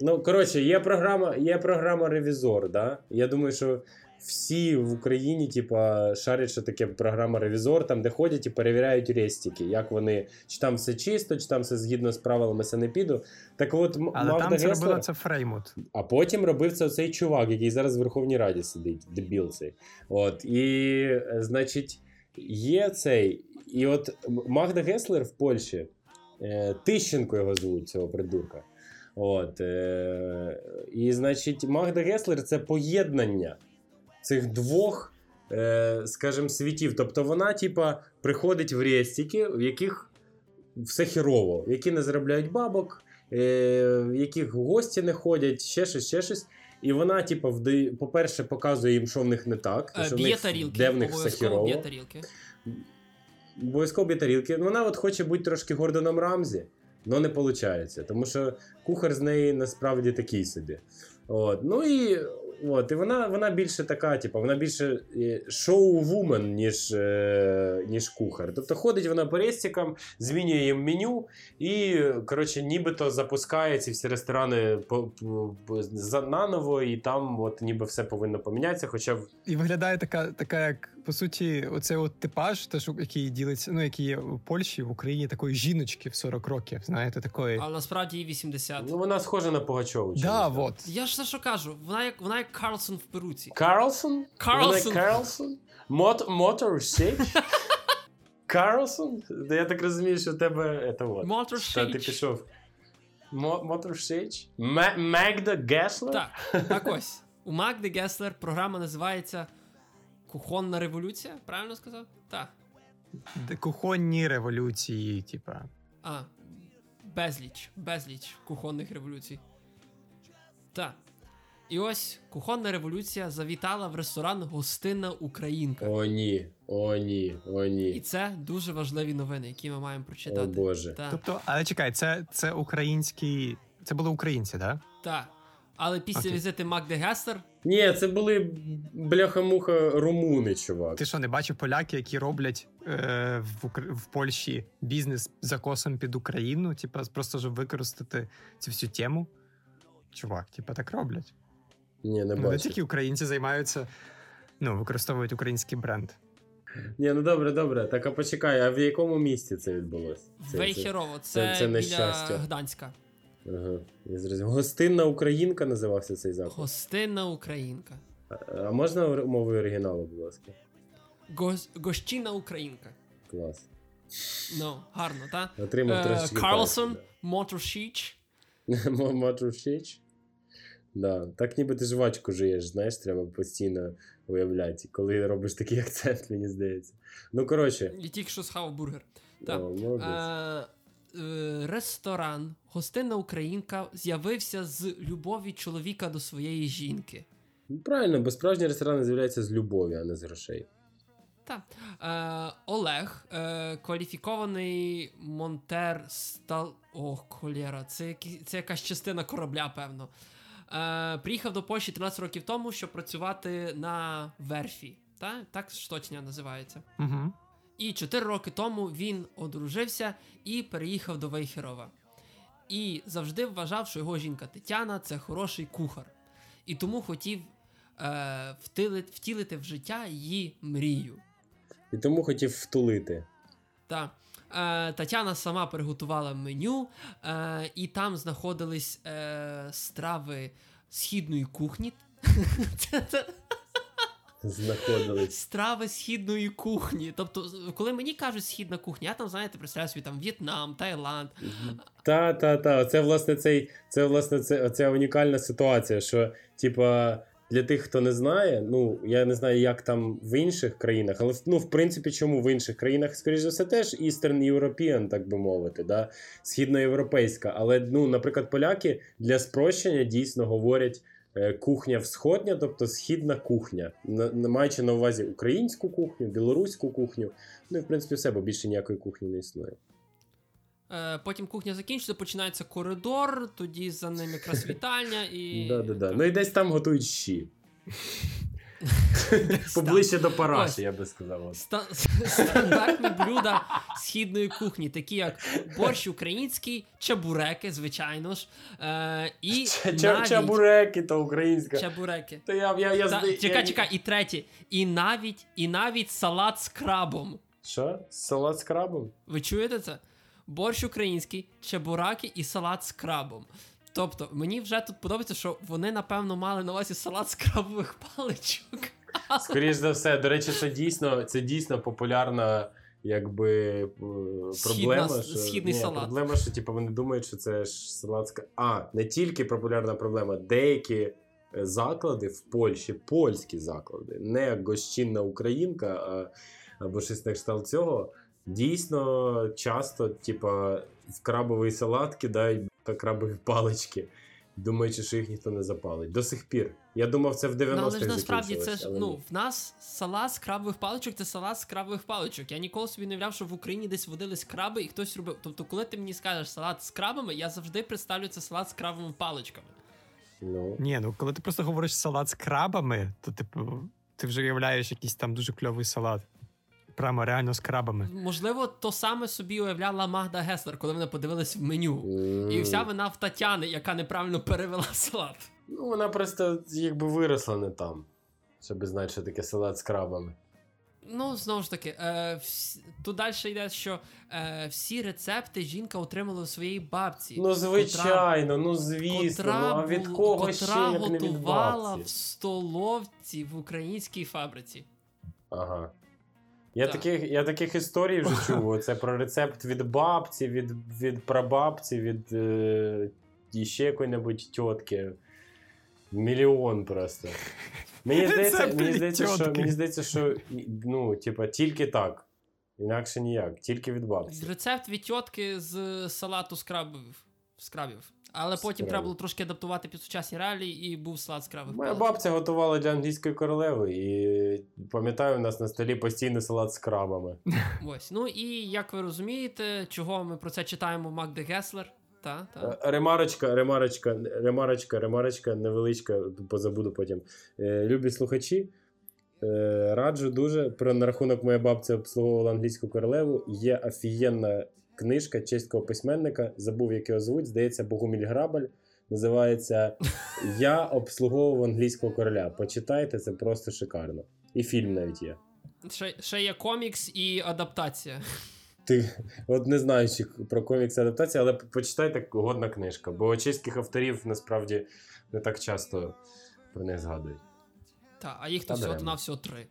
Ну, коротше, є програма «Ревізор», да? Я думаю, що всі в Україні, типа, шарять, що таке програма «Ревізор», там, де ходять і перевіряють рестики, як вони, чи там все чисто, чи там все згідно з правилами санепіду. Так от, але там це робило це Фреймут. А потім робив це оцей чувак, який зараз в Верховній Раді сидить, дебіл цей. От, і, значить, є цей, і от Магда Геслер в Польщі, Тищенко його звуть, цього придурка. От, і, значить, Магда Геслер – це поєднання цих двох, скажімо, світів. Тобто вона, типа, приходить в рестики, в яких все херово, які не заробляють бабок, в яких гості не ходять, ще щось. І вона, типа, по-перше, показує їм, що в них не так, що в них, тарілки, де в них все херово. Обов'язково б'є тарілки. Вона от хоче бути трошки Гордоном Рамзі. Ну, не виходить, тому що кухар з неї насправді такий собі. От. Ну і, от, і вона більше така, типу, вона більше шоу-вумен, ніж кухар. Тобто ходить вона по рестикам, змінює їм меню і, коротше, нібито запускає ці всі ресторани наново, і там от ніби все повинно помінятися, хоча... І виглядає така як, по суті, оце от типаж, теж, який ділиться, ну, який є в Польщі, в Україні, такої жіночки в 40 років, знаєте, такої... А насправді їй 80. Ну, вона схожа на Пугачову. Да, вот. Я ж все, що кажу, вона як Карлсон в перуці. Карлсон? Моторсіч? Карлсон? Я так розумію, що в тебе... Моторсіч. Ти пішов. Моторсіч? Магда Геслер? Так ось. У Магди Геслер програма називається «Кухонна революція», правильно сказав? Так. Кухонні революції, типа. А, безліч кухонних революцій. Так. І ось кухонна революція завітала в ресторан «Гостинна Українка». О ні. І це дуже важливі новини, які ми маємо прочитати. О боже. Так. Тобто, але чекай, це українські... Це були українці, так? Да? Так. Але після візити Магди Геслер... Ні, це були бляха-муха румуни, чувак. Ти що, не бачив поляки, які роблять в Польщі бізнес закосом під Україну? Типа, просто щоб використати цю всю тему? Чувак, типа, так роблять. Ні, не бачу. Не тільки українці займаються, ну, використовують український бренд. Ні, ну добре. Так, а почекай, а в якому місті це відбулося? Вейхерово, це біля Гданська. Ага, я зрозумів. «Гостинна Українка» називався цей заклад. «Гостинна Українка». А можна мовою оригіналу, будь ласка? «Гощина Українка». Клас. Ну, гарно, так? Отримав трошечки. «Карлсон», «Моторшіч». «Моторшіч». Да. Так ніби ти жвачку жуєш, знаєш, треба постійно уявляти, коли робиш такий акцент, мені здається. Ну, коротше. Я тільки що схавав бургер. Так. Ресторан «Гостинна Українка» з'явився з любові чоловіка до своєї жінки. Правильно, бо справжні ресторани з'являються з любові, а не з грошей. Так. Олег, кваліфікований монтер стал... О, колєра, це якась частина корабля, певно. Приїхав до Польщі 13 років тому, щоб працювати на верфі. Так шточня називається. Угу. І 4 роки тому він одружився і переїхав до Вейхерова. І завжди вважав, що його жінка Тетяна – це хороший кухар. І тому хотів втілити в життя її мрію. І тому хотів втулити. Так. Тетяна сама приготувала меню, і там знаходились страви східної кухні. Страви східної кухні. Тобто, коли мені кажуть східна кухня, я там, знаєте, представляю собі там В'єтнам, Таїланд. Та. Це власне унікальна ситуація, що, типа, для тих, хто не знає, ну, я не знаю, як там в інших країнах, але, ну, в принципі, чому в інших країнах, скоріш за все, теж Eastern European, так би мовити, да? Східноєвропейська. Але, ну, наприклад, поляки для спрощення дійсно говорять кухня всходня, тобто східна кухня, маючи на увазі українську кухню, білоруську кухню, ну і, в принципі, все, бо більше ніякої кухні не існує. Потім кухня закінчується, починається коридор, тоді за ним якраз вітальня і... Ну і десь там готують щі. Поближче до параші, я би сказав. Стандартні блюда східної кухні, такі як борщ український, чебуреки, звичайно ж. І чебуреки, то українська. Чебуреки. Чекай, і третє. І навіть салат з крабом. Що? Салат з крабом? Ви чуєте це? Борщ український, чебураки і салат з крабом. Тобто, мені вже тут подобається, що вони, напевно, мали на увазі салат з крабових паличок. Скоріше за все. До речі, це дійсно популярна, якби, проблема. Східний салат. Проблема, що типу, вони думають, що це ж салат з крабом. А, не тільки популярна проблема. Деякі заклади в Польщі, польські заклади, не гостинна українка, або щось на кшталт цього, дійсно часто, типа, в крабовий салат кидають крабові палички, думаючи, що їх ніхто не запалить. До сих пір. Я думав, це в 90-х закінчилось. Але ж насправді це ж, в нас салат з крабових паличок, це салат з крабових паличок. Я ніколи собі не уявляв, що в Україні десь водились краби і хтось робив. Тобто, коли ти мені скажеш салат з крабами, я завжди представлю це салат з крабовими паличками. Ні, коли ти просто говориш салат з крабами, то ти вже уявляєш якийсь там дуже кльовий салат. Прямо реально з крабами. Можливо, то саме собі уявляла Магда Геслер, коли вона подивилась в меню. І вся вина в Тетяни, яка неправильно перевела салат. Вона просто, якби, виросла не там, щоб знати, що таке салат з крабами. Знову ж таки, тут далі йде, що всі рецепти жінка отримала у своєї бабці. Звичайно, звісно. А від кого ще, як не від бабці? Котра готувала в столовці в українській фабриці. Ага. Я таких історій вже чув. Це про рецепт від бабці, від прабабці, від ще якої-небудь тітки. Мільйон просто. Мені здається, що тільки так. Інакше ніяк. Тільки від бабці. Рецепт від тітки з салату з крабів. Але потім треба було трошки адаптувати під сучасні реалії, і був салат з крабових паличок. Моя бабця готувала для англійської королеви, і пам'ятаю, у нас на столі постійно салат з крабами. Ось. І як ви розумієте, чого ми про це читаємо Магди Геслер? Та. Ремарочка невеличка, позабуду потім. Любі слухачі, раджу дуже, про на рахунок моя бабця обслуговувала англійську королеву, є офігенна книжка чеського письменника, забув, як його звуть, здається, Богоміль Грабаль, називається «Я обслуговував англійського короля». Почитайте, це просто шикарно. І фільм навіть є. Ще є комікс і адаптація. От не знаю, чи про комікс і адаптація, але почитайте, годна книжка, бо чеських авторів, насправді, не так часто про них згадують. Так, а їх тут всього 3.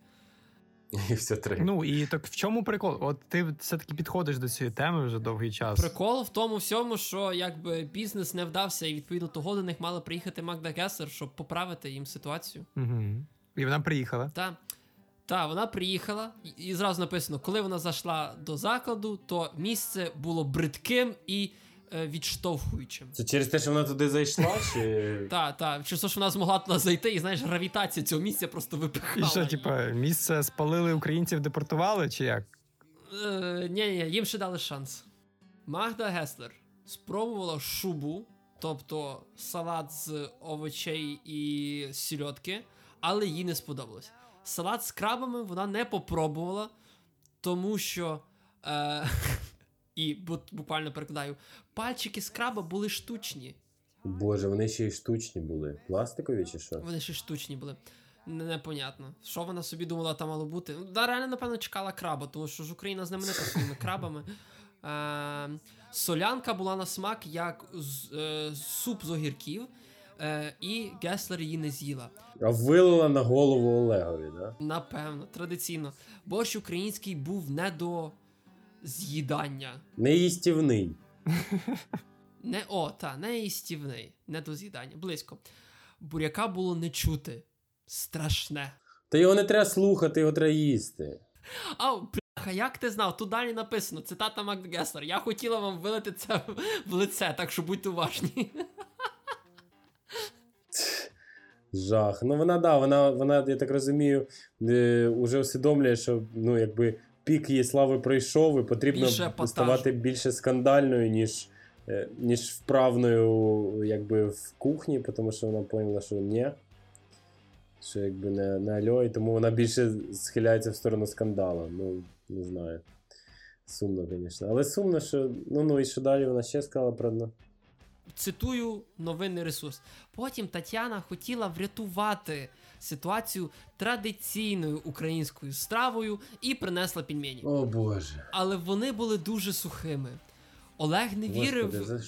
І все 3. І так в чому прикол? От ти все-таки підходиш до цієї теми вже довгий час. Прикол в тому всьому, що якби бізнес не вдався, і відповідно того до них мала приїхати Магда Геслер, щоб поправити їм ситуацію. Угу. І вона приїхала? Так, вона приїхала, і зразу написано, коли вона зайшла до закладу, то місце було бридким і відштовхуючим. Це через те, що вона туди зайшла? Так, через те, що вона змогла туди зайти, і, знаєш, гравітація цього місця просто випихала. І що, місце спалили, українців депортували, чи як? Ні, їм ще дали шанс. Магда Геслер спробувала шубу, тобто салат з овочей і сільодки, але їй не сподобалось. Салат з крабами вона не попробувала, тому що... І буквально перекладаю, пальчики з краба були штучні. Боже, вони ще й штучні були. Пластикові чи що? Вони ще й штучні були. Непонятно. Що вона собі думала, там мало бути? Реально, напевно, чекала краба, тому що ж Україна знаменита своїми крабами. Солянка була на смак як суп з огірків, і Геслер її не з'їла. А вилила на голову Олегові, да? Напевно, традиційно. Борщ український був не до... з'їдання. Неїстівний. Неїстівний. Не до з'їдання. Близько. Буряка було не чути. Страшне. Та його не треба слухати, його треба їсти. А, бляха, як ти знав? Тут далі написано, цитата Магди Геслер. Я хотіла вам вилити це в лице, так що будьте уважні. Жах. Вона, я так розумію, уже усвідомлює, що, пік її слави пройшов, і потрібно ставати більше скандальною, ніж вправною, в кухні, тому що вона поняла, що ні. що якби не альо, і тому вона більше схиляється в сторону скандалу. Ну, не знаю. Сумно, звісно. Але сумно, що... Ну, і що далі вона ще сказала про одне. Цитую новинний ресурс. Потім Тетяна хотіла врятувати ситуацію традиційною українською стравою і принесла пельмені. О боже. Але вони були дуже сухими. Олег не вірив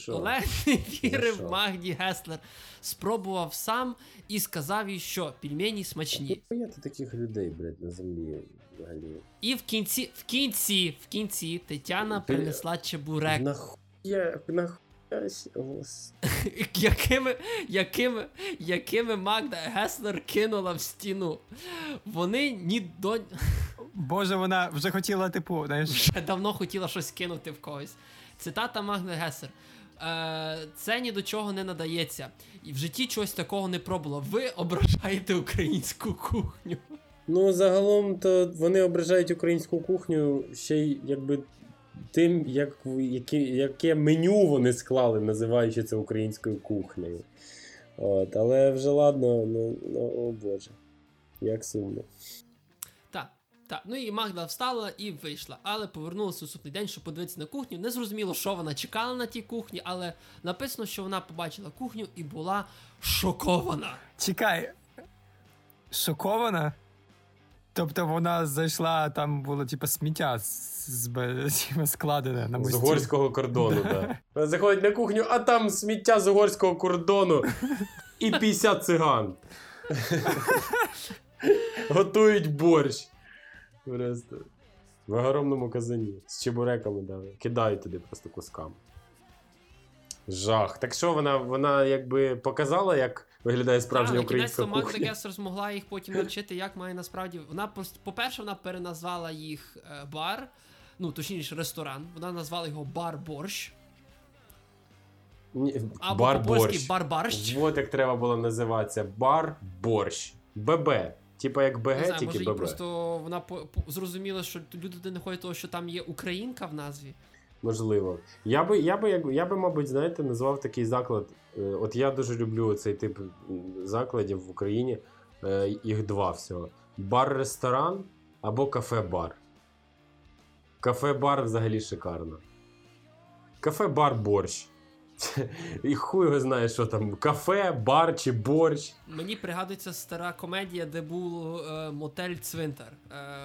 Магді Геслер. Спробував сам і сказав їй, що пельмені смачні. Поняти таких людей, блядь, на землі взагалі. І в кінці Тетяна принесла чебурек. Якими Магда Геслер кинула в стіну. Вони ні до... Боже, вона вже хотіла, типу, знаєш. Вже давно хотіла щось кинути в когось. Цитата Магди Геслер. Це ні до чого не надається. І в житті чогось такого не пробувало. Ви ображаєте українську кухню. Ну, загалом, то вони ображають українську кухню ще й, якби... Тим, яке меню вони склали, називаючи це українською кухнею. От, але вже ладно, ну, о боже, як сумно. Так, ну і Магда встала і вийшла, але повернулася у наступний день, щоб подивитися на кухню. Не зрозуміло, що вона чекала на тій кухні, але написано, що вона побачила кухню і була шокована. Чекай, шокована? Тобто вона зайшла, там було типу сміття складене на мості. З угорського кордону, так. Вона заходить на кухню, а там сміття з угорського кордону і 50 циган. Готують борщ. Просто. В огромному казані. З чебуреками дали. Кидають туди просто кусками. Жах. Так що вона якби показала, як виглядає справжня українська кухня. Магда Геслер змогла їх потім навчити, як має насправді... Вона, по-перше, вона переназвала їх бар, ну, точніше, ресторан. Вона назвала його бар-борщ. Або по-польськи бар-барщ. От як треба було називатися. Бар-борщ. ББ. Типа як БГ, тільки ББ. Може, просто вона зрозуміла, що люди не ходять того, що там є українка в назві. Можливо. Я би, мабуть, знаєте, назвав такий заклад. От я дуже люблю цей тип закладів в Україні. Їх два всього. Бар-ресторан або кафе-бар. Кафе-бар взагалі шикарно. Кафе-бар-борщ. І хуй його знає, що там. Кафе, бар чи борщ. Мені пригадується стара комедія, де був мотель-цвинтар.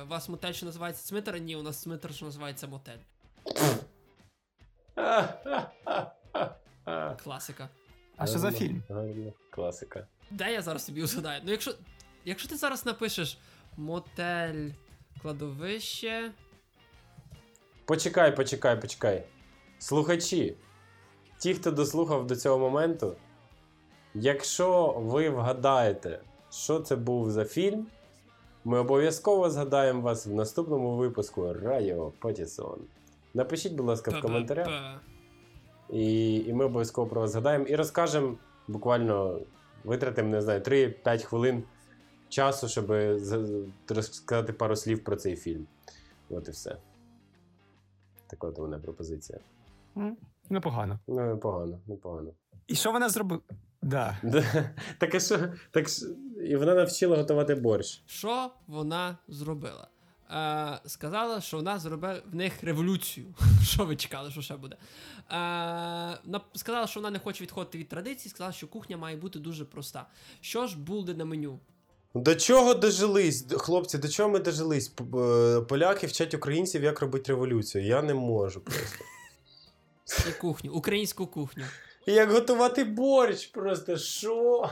У вас мотель, що називається цвинтар? Ні, у нас цвинтар, що називається мотель. Класика. А що за фільм? Класика. Де я зараз тобі згадаю? Ну, якщо ти зараз напишеш мотель, кладовище... Почекай. Слухачі, ті, хто дослухав до цього моменту, якщо ви вгадаєте, що це був за фільм, ми обов'язково згадаємо вас в наступному випуску Радіо Патісон. Напишіть, будь ласка, в коментарях. І ми обов'язково про вас згадаємо. І розкажемо, буквально витратимо, не знаю, 3-5 хвилин часу, щоб розказати пару слів про цей фільм. От і все. Така от у мене пропозиція. Непогано. Непогано. І що вона зробила? Да. Так що... І вона навчила готувати борщ. Що вона зробила? Сказала, що вона зробила в них революцію. Що ви чекали, що ще буде? Сказала, що вона не хоче відходити від традиції, сказала, що кухня має бути дуже проста. Що ж буде на меню? До чого дожились, хлопці, до чого ми дожились? Поляки вчать українців, як робити революцію. Я не можу просто. І кухню, українську кухню. Як готувати борщ просто, що?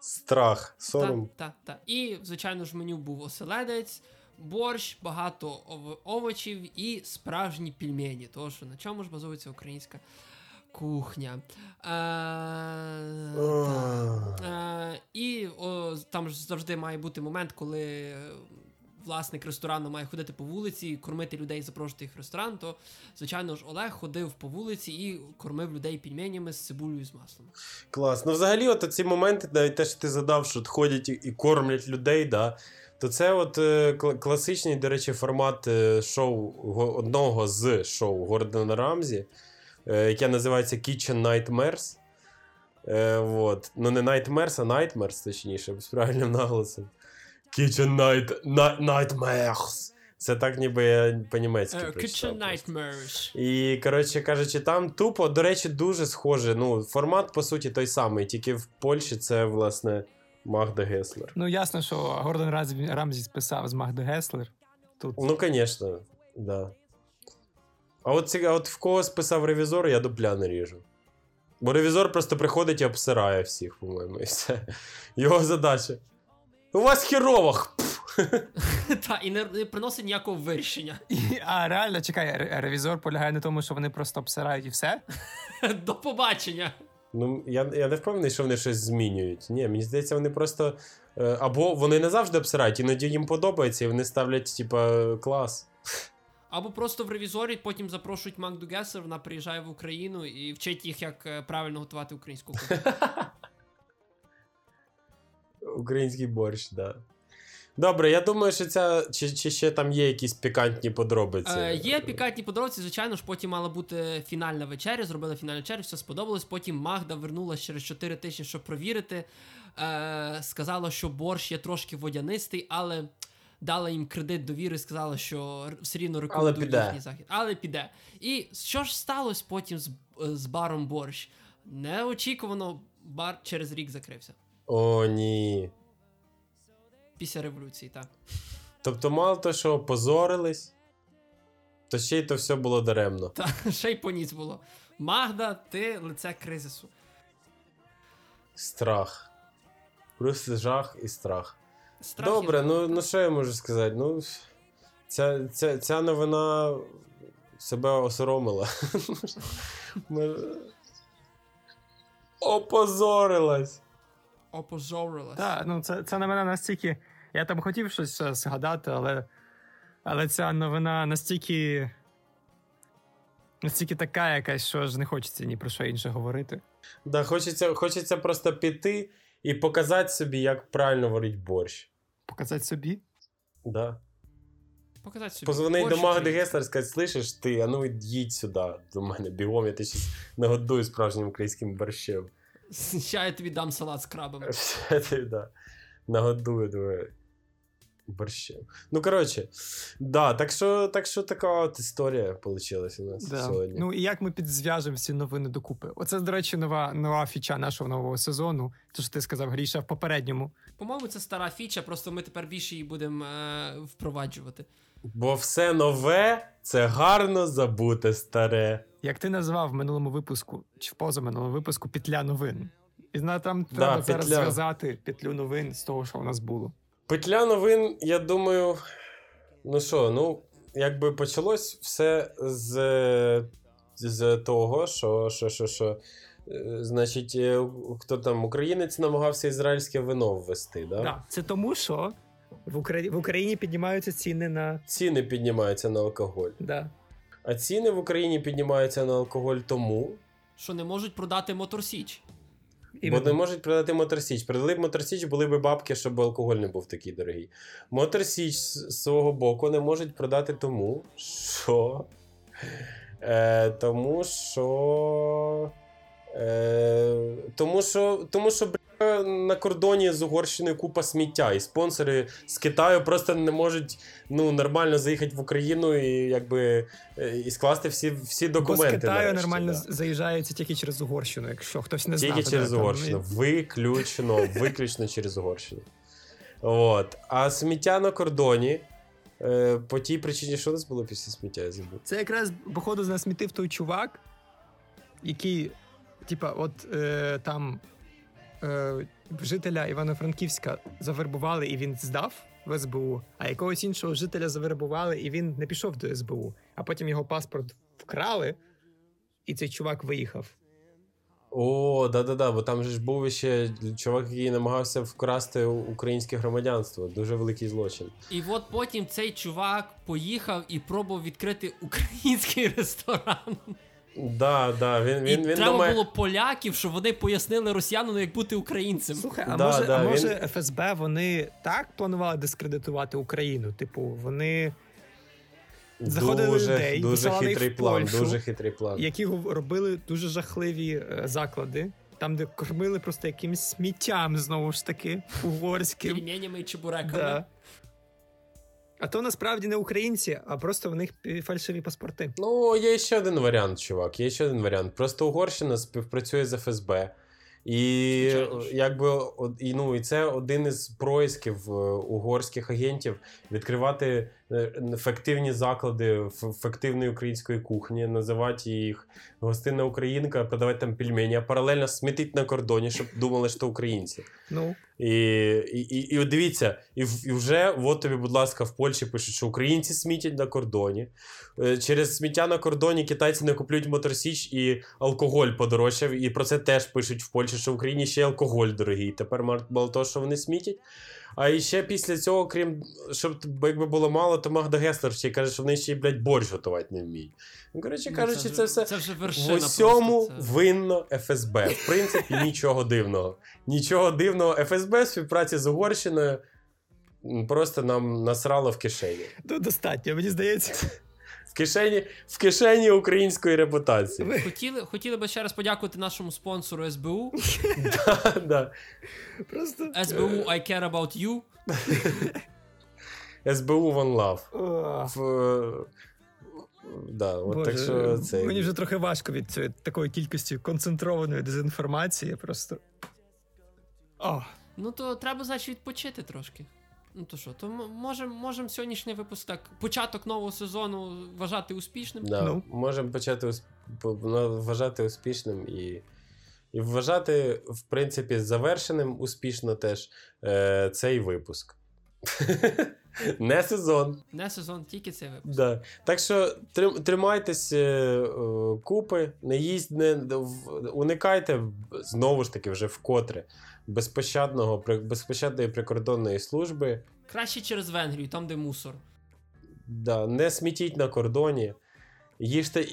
Страх, сором. Так. І, звичайно ж, в меню був оселедець, борщ, багато овочів і справжні пельмені. Тож, на чому ж базується українська кухня. І там ж завжди має бути момент, коли власник ресторану має ходити по вулиці і кормити людей, запрошувати їх в ресторан, то, звичайно ж, Олег ходив по вулиці і кормив людей пельменями з цибулею і з маслом. Клас. Ну, взагалі, от ці моменти, навіть те, що ти задав, що ходять і кормлять людей, да, то це от класичний, до речі, формат шоу, одного з шоу Гордона Рамзі, яке називається Kitchen Nightmares. Ну не Nightmares, а Nightmares, точніше, з правильним наголосом. Kitchen Nightmares. Це так, ніби я по-німецьки прочитав. Kitchen Nightmares. І, коротше кажучи, там тупо, до речі, дуже схоже. Ну, формат, по суті, той самий, тільки в Польщі це, власне, Магда Геслер. Ну, ясно, що Гордон Рамзі списав з Магди Геслер. Тут... Ну, звісно, так. Да. А от в кого списав ревізор, я дупля не ріжу. Бо ревізор просто приходить і обсирає всіх, по-моєму, і все. Його задача. У вас херово! Та, і не приносить ніякого вирішення. А реально, чекай, ревізор полягає на тому, що вони просто обсирають і все? До побачення! Ну, я не впевнений, що вони щось змінюють. Ні, мені здається, вони просто... Або вони не завжди обсирають, іноді їм подобається, і вони ставлять, типа, клас. Або просто в ревізорі потім запрошують Магду Геслер, вона приїжджає в Україну і вчить їх, як правильно готувати українську кухню. Український борщ, так. Да. Добре, я думаю, що ця... Чи ще там є якісь пікантні подробиці? Є пікантні подробиці, звичайно ж, потім мала бути фінальна вечеря, зробили фінальну вечерю, все сподобалось, потім Магда вернулась через 4 тижні, щоб провірити. Сказала, що борщ є трошки водянистий, але... Дала їм кредит довіри, сказала, що все рівно рекомендують їхній захід. Але піде. І що ж сталося потім з баром борщ? Неочікувано бар через рік закрився. О, ні. Після революції, так. Тобто мало того, що позорились, то ще й то все було даремно. Та, ще й поніс було. Магда, ти лице кризису. Страх. Просто жах і страх. Страхів. Добре, ну що я можу сказати? Ну, ця новина себе осоромила. Опозорилась. Опозорилась. Так, ну ця новина настільки... Я там хотів щось згадати, але ця новина настільки... Настільки така якась, що ж не хочеться ні про що інше говорити. Так, хочеться просто піти і показати собі, як правильно варить борщ. Показати собі? Так. Да. Показати собі. Позвони до Магди Геслер, сказати, слышиш ти, а ну їдь сюди до мене бігом, я ти щось нагодую справжнім українським борщем. Ща я тобі дам салат з крабами. Ща я тобі, да. Нагодую, думаю, борщем. Ну, коротше, да, так що така от історія вийшла у нас сьогодні. Ну, і як ми підзв'яжемо всі новини докупи? Оце, до речі, нова фіча нашого нового сезону. Те, що ти сказав, Гріша, в попередньому. По-моєму, це стара фіча, просто ми тепер більше її будемо впроваджувати. Бо все нове – це гарно забути старе. Як ти назвав в минулому випуску, чи в позаминулому випуску, петля новин. І там треба зараз зв'язати петлю новин з того, що у нас було. Петля новин, я думаю, якби почалось все з того, що значить, хто там, українець намагався ізраїльське вино ввести, да? Да. Це тому, що в Україні піднімаються ціни на... Ціни піднімаються на алкоголь. Да. А ціни в Україні піднімаються на алкоголь тому... Що не можуть продати Моторсіч. Бо не можуть продати Моторсіч. Продали б Моторсіч, були б бабки, щоб алкоголь не був такий дорогий. Моторсіч, з свого боку, не можуть продати тому, що... Тому що на кордоні з Угорщиною купа сміття, і спонсори з Китаю просто не можуть нормально заїхати в Україну і якби і скласти всі документи. Бо з Китаю нарешті, нормально заїжджаються тільки через Угорщину, якщо хтось не знає. Тільки через Угорщину, виключно через Угорщину. От. А сміття на кордоні, по тій причині, що у нас було після сміття, я забув. Це якраз, походу, засмітив той чувак, який типа жителя Івано-Франківська завербували і він здав в СБУ, а якогось іншого жителя завербували і він не пішов до СБУ, а потім його паспорт вкрали і цей чувак виїхав. О, да-да-да, бо там же ж був ще чувак, який намагався вкрасти українське громадянство. Дуже великий злочин. І от потім цей чувак поїхав і пробував відкрити український ресторан. Да, він треба думає... було поляків, щоб вони пояснили росіянам, як бути українцем. Слухай, може ФСБ вони так планували дискредитувати Україну? Типу, вони заходили людей, дуже хитрий план, які робили дуже жахливі заклади, там, де кормили просто якимось сміттям, знову ж таки, угорським. Пельменями і чебуреками. Да. А то насправді не українці, а просто в них фальшиві паспорти. Ну, є ще один варіант, чувак, є ще один варіант. Просто Угорщина співпрацює з ФСБ. І, якби, ну, і це один із происків угорських агентів відкривати фіктивні заклади фіктивної української кухні, називати їх гостинна українка, продавати там пельмені, а паралельно смітити на кордоні, щоб думали, що українці. Ну. І дивіться, і вже от тобі, будь ласка, в Польщі пишуть, що українці смітять на кордоні. Через сміття на кордоні китайці не куплюють Моторсіч і алкоголь подорожчав. І про це теж пишуть в Польщі, що в Україні ще й алкоголь дорогий. Тепер мало того, що вони смітять. А і ще після цього, крім, щоб якби було мало, то Магда Геслер ще каже, що вони ще й, блядь, борщ готувати не вміють. Коротше кажучи, це все в усьому це... винно ФСБ. В принципі, нічого дивного. Нічого дивного. ФСБ в співпраці з Угорщиною просто нам насрало в кишені. Ну, достатньо, мені здається. В кишені української репутації. Хотіли би ще раз подякувати нашому спонсору СБУ. СБУ I care about you. СБУ One Love. Да, от Боже, так що це... Мені вже трохи важко від цієї такої кількості концентрованої дезінформації просто. О. Ну то треба, значить, відпочити трошки. Ну то що, то можемо сьогоднішній випуск, так, початок нового сезону вважати успішним. Да, ну. Можемо почати вважати успішним і вважати, в принципі, завершеним успішно теж цей випуск. Не сезон. Не сезон, тільки цей випуск. Да. Так що тримайтесь купи, не їсть, уникайте, знову ж таки, вже вкотре, безпощадної прикордонної служби. Краще через Венгрію, там де мусор. Да. Не смітіть на кордоні, їжте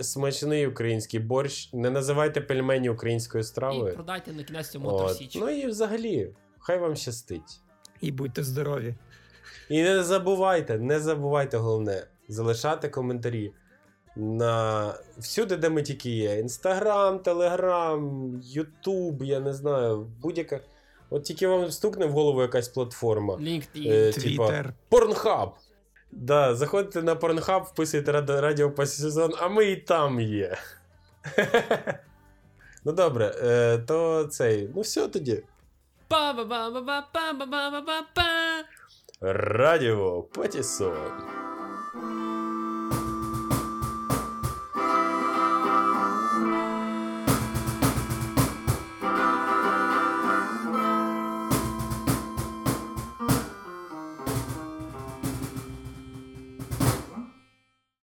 смачний український борщ, не називайте пельмені українською стравою. І продайте на кінець Моторсіч. Ну і взагалі, хай вам щастить. І будьте здорові. І не забувайте головне, залишати коментарі на всюди, де ми тільки є. Інстаграм, Телеграм, Ютуб, я не знаю, будь-яка. От тільки вам стукне в голову якась платформа. LinkedIn, Twitter. Порнхаб. Да, заходите на Порнхаб, вписуйте радіо Пасісезон, а ми і там є. Ну добре, то цей, ну все тоді. Радіо Патіссон.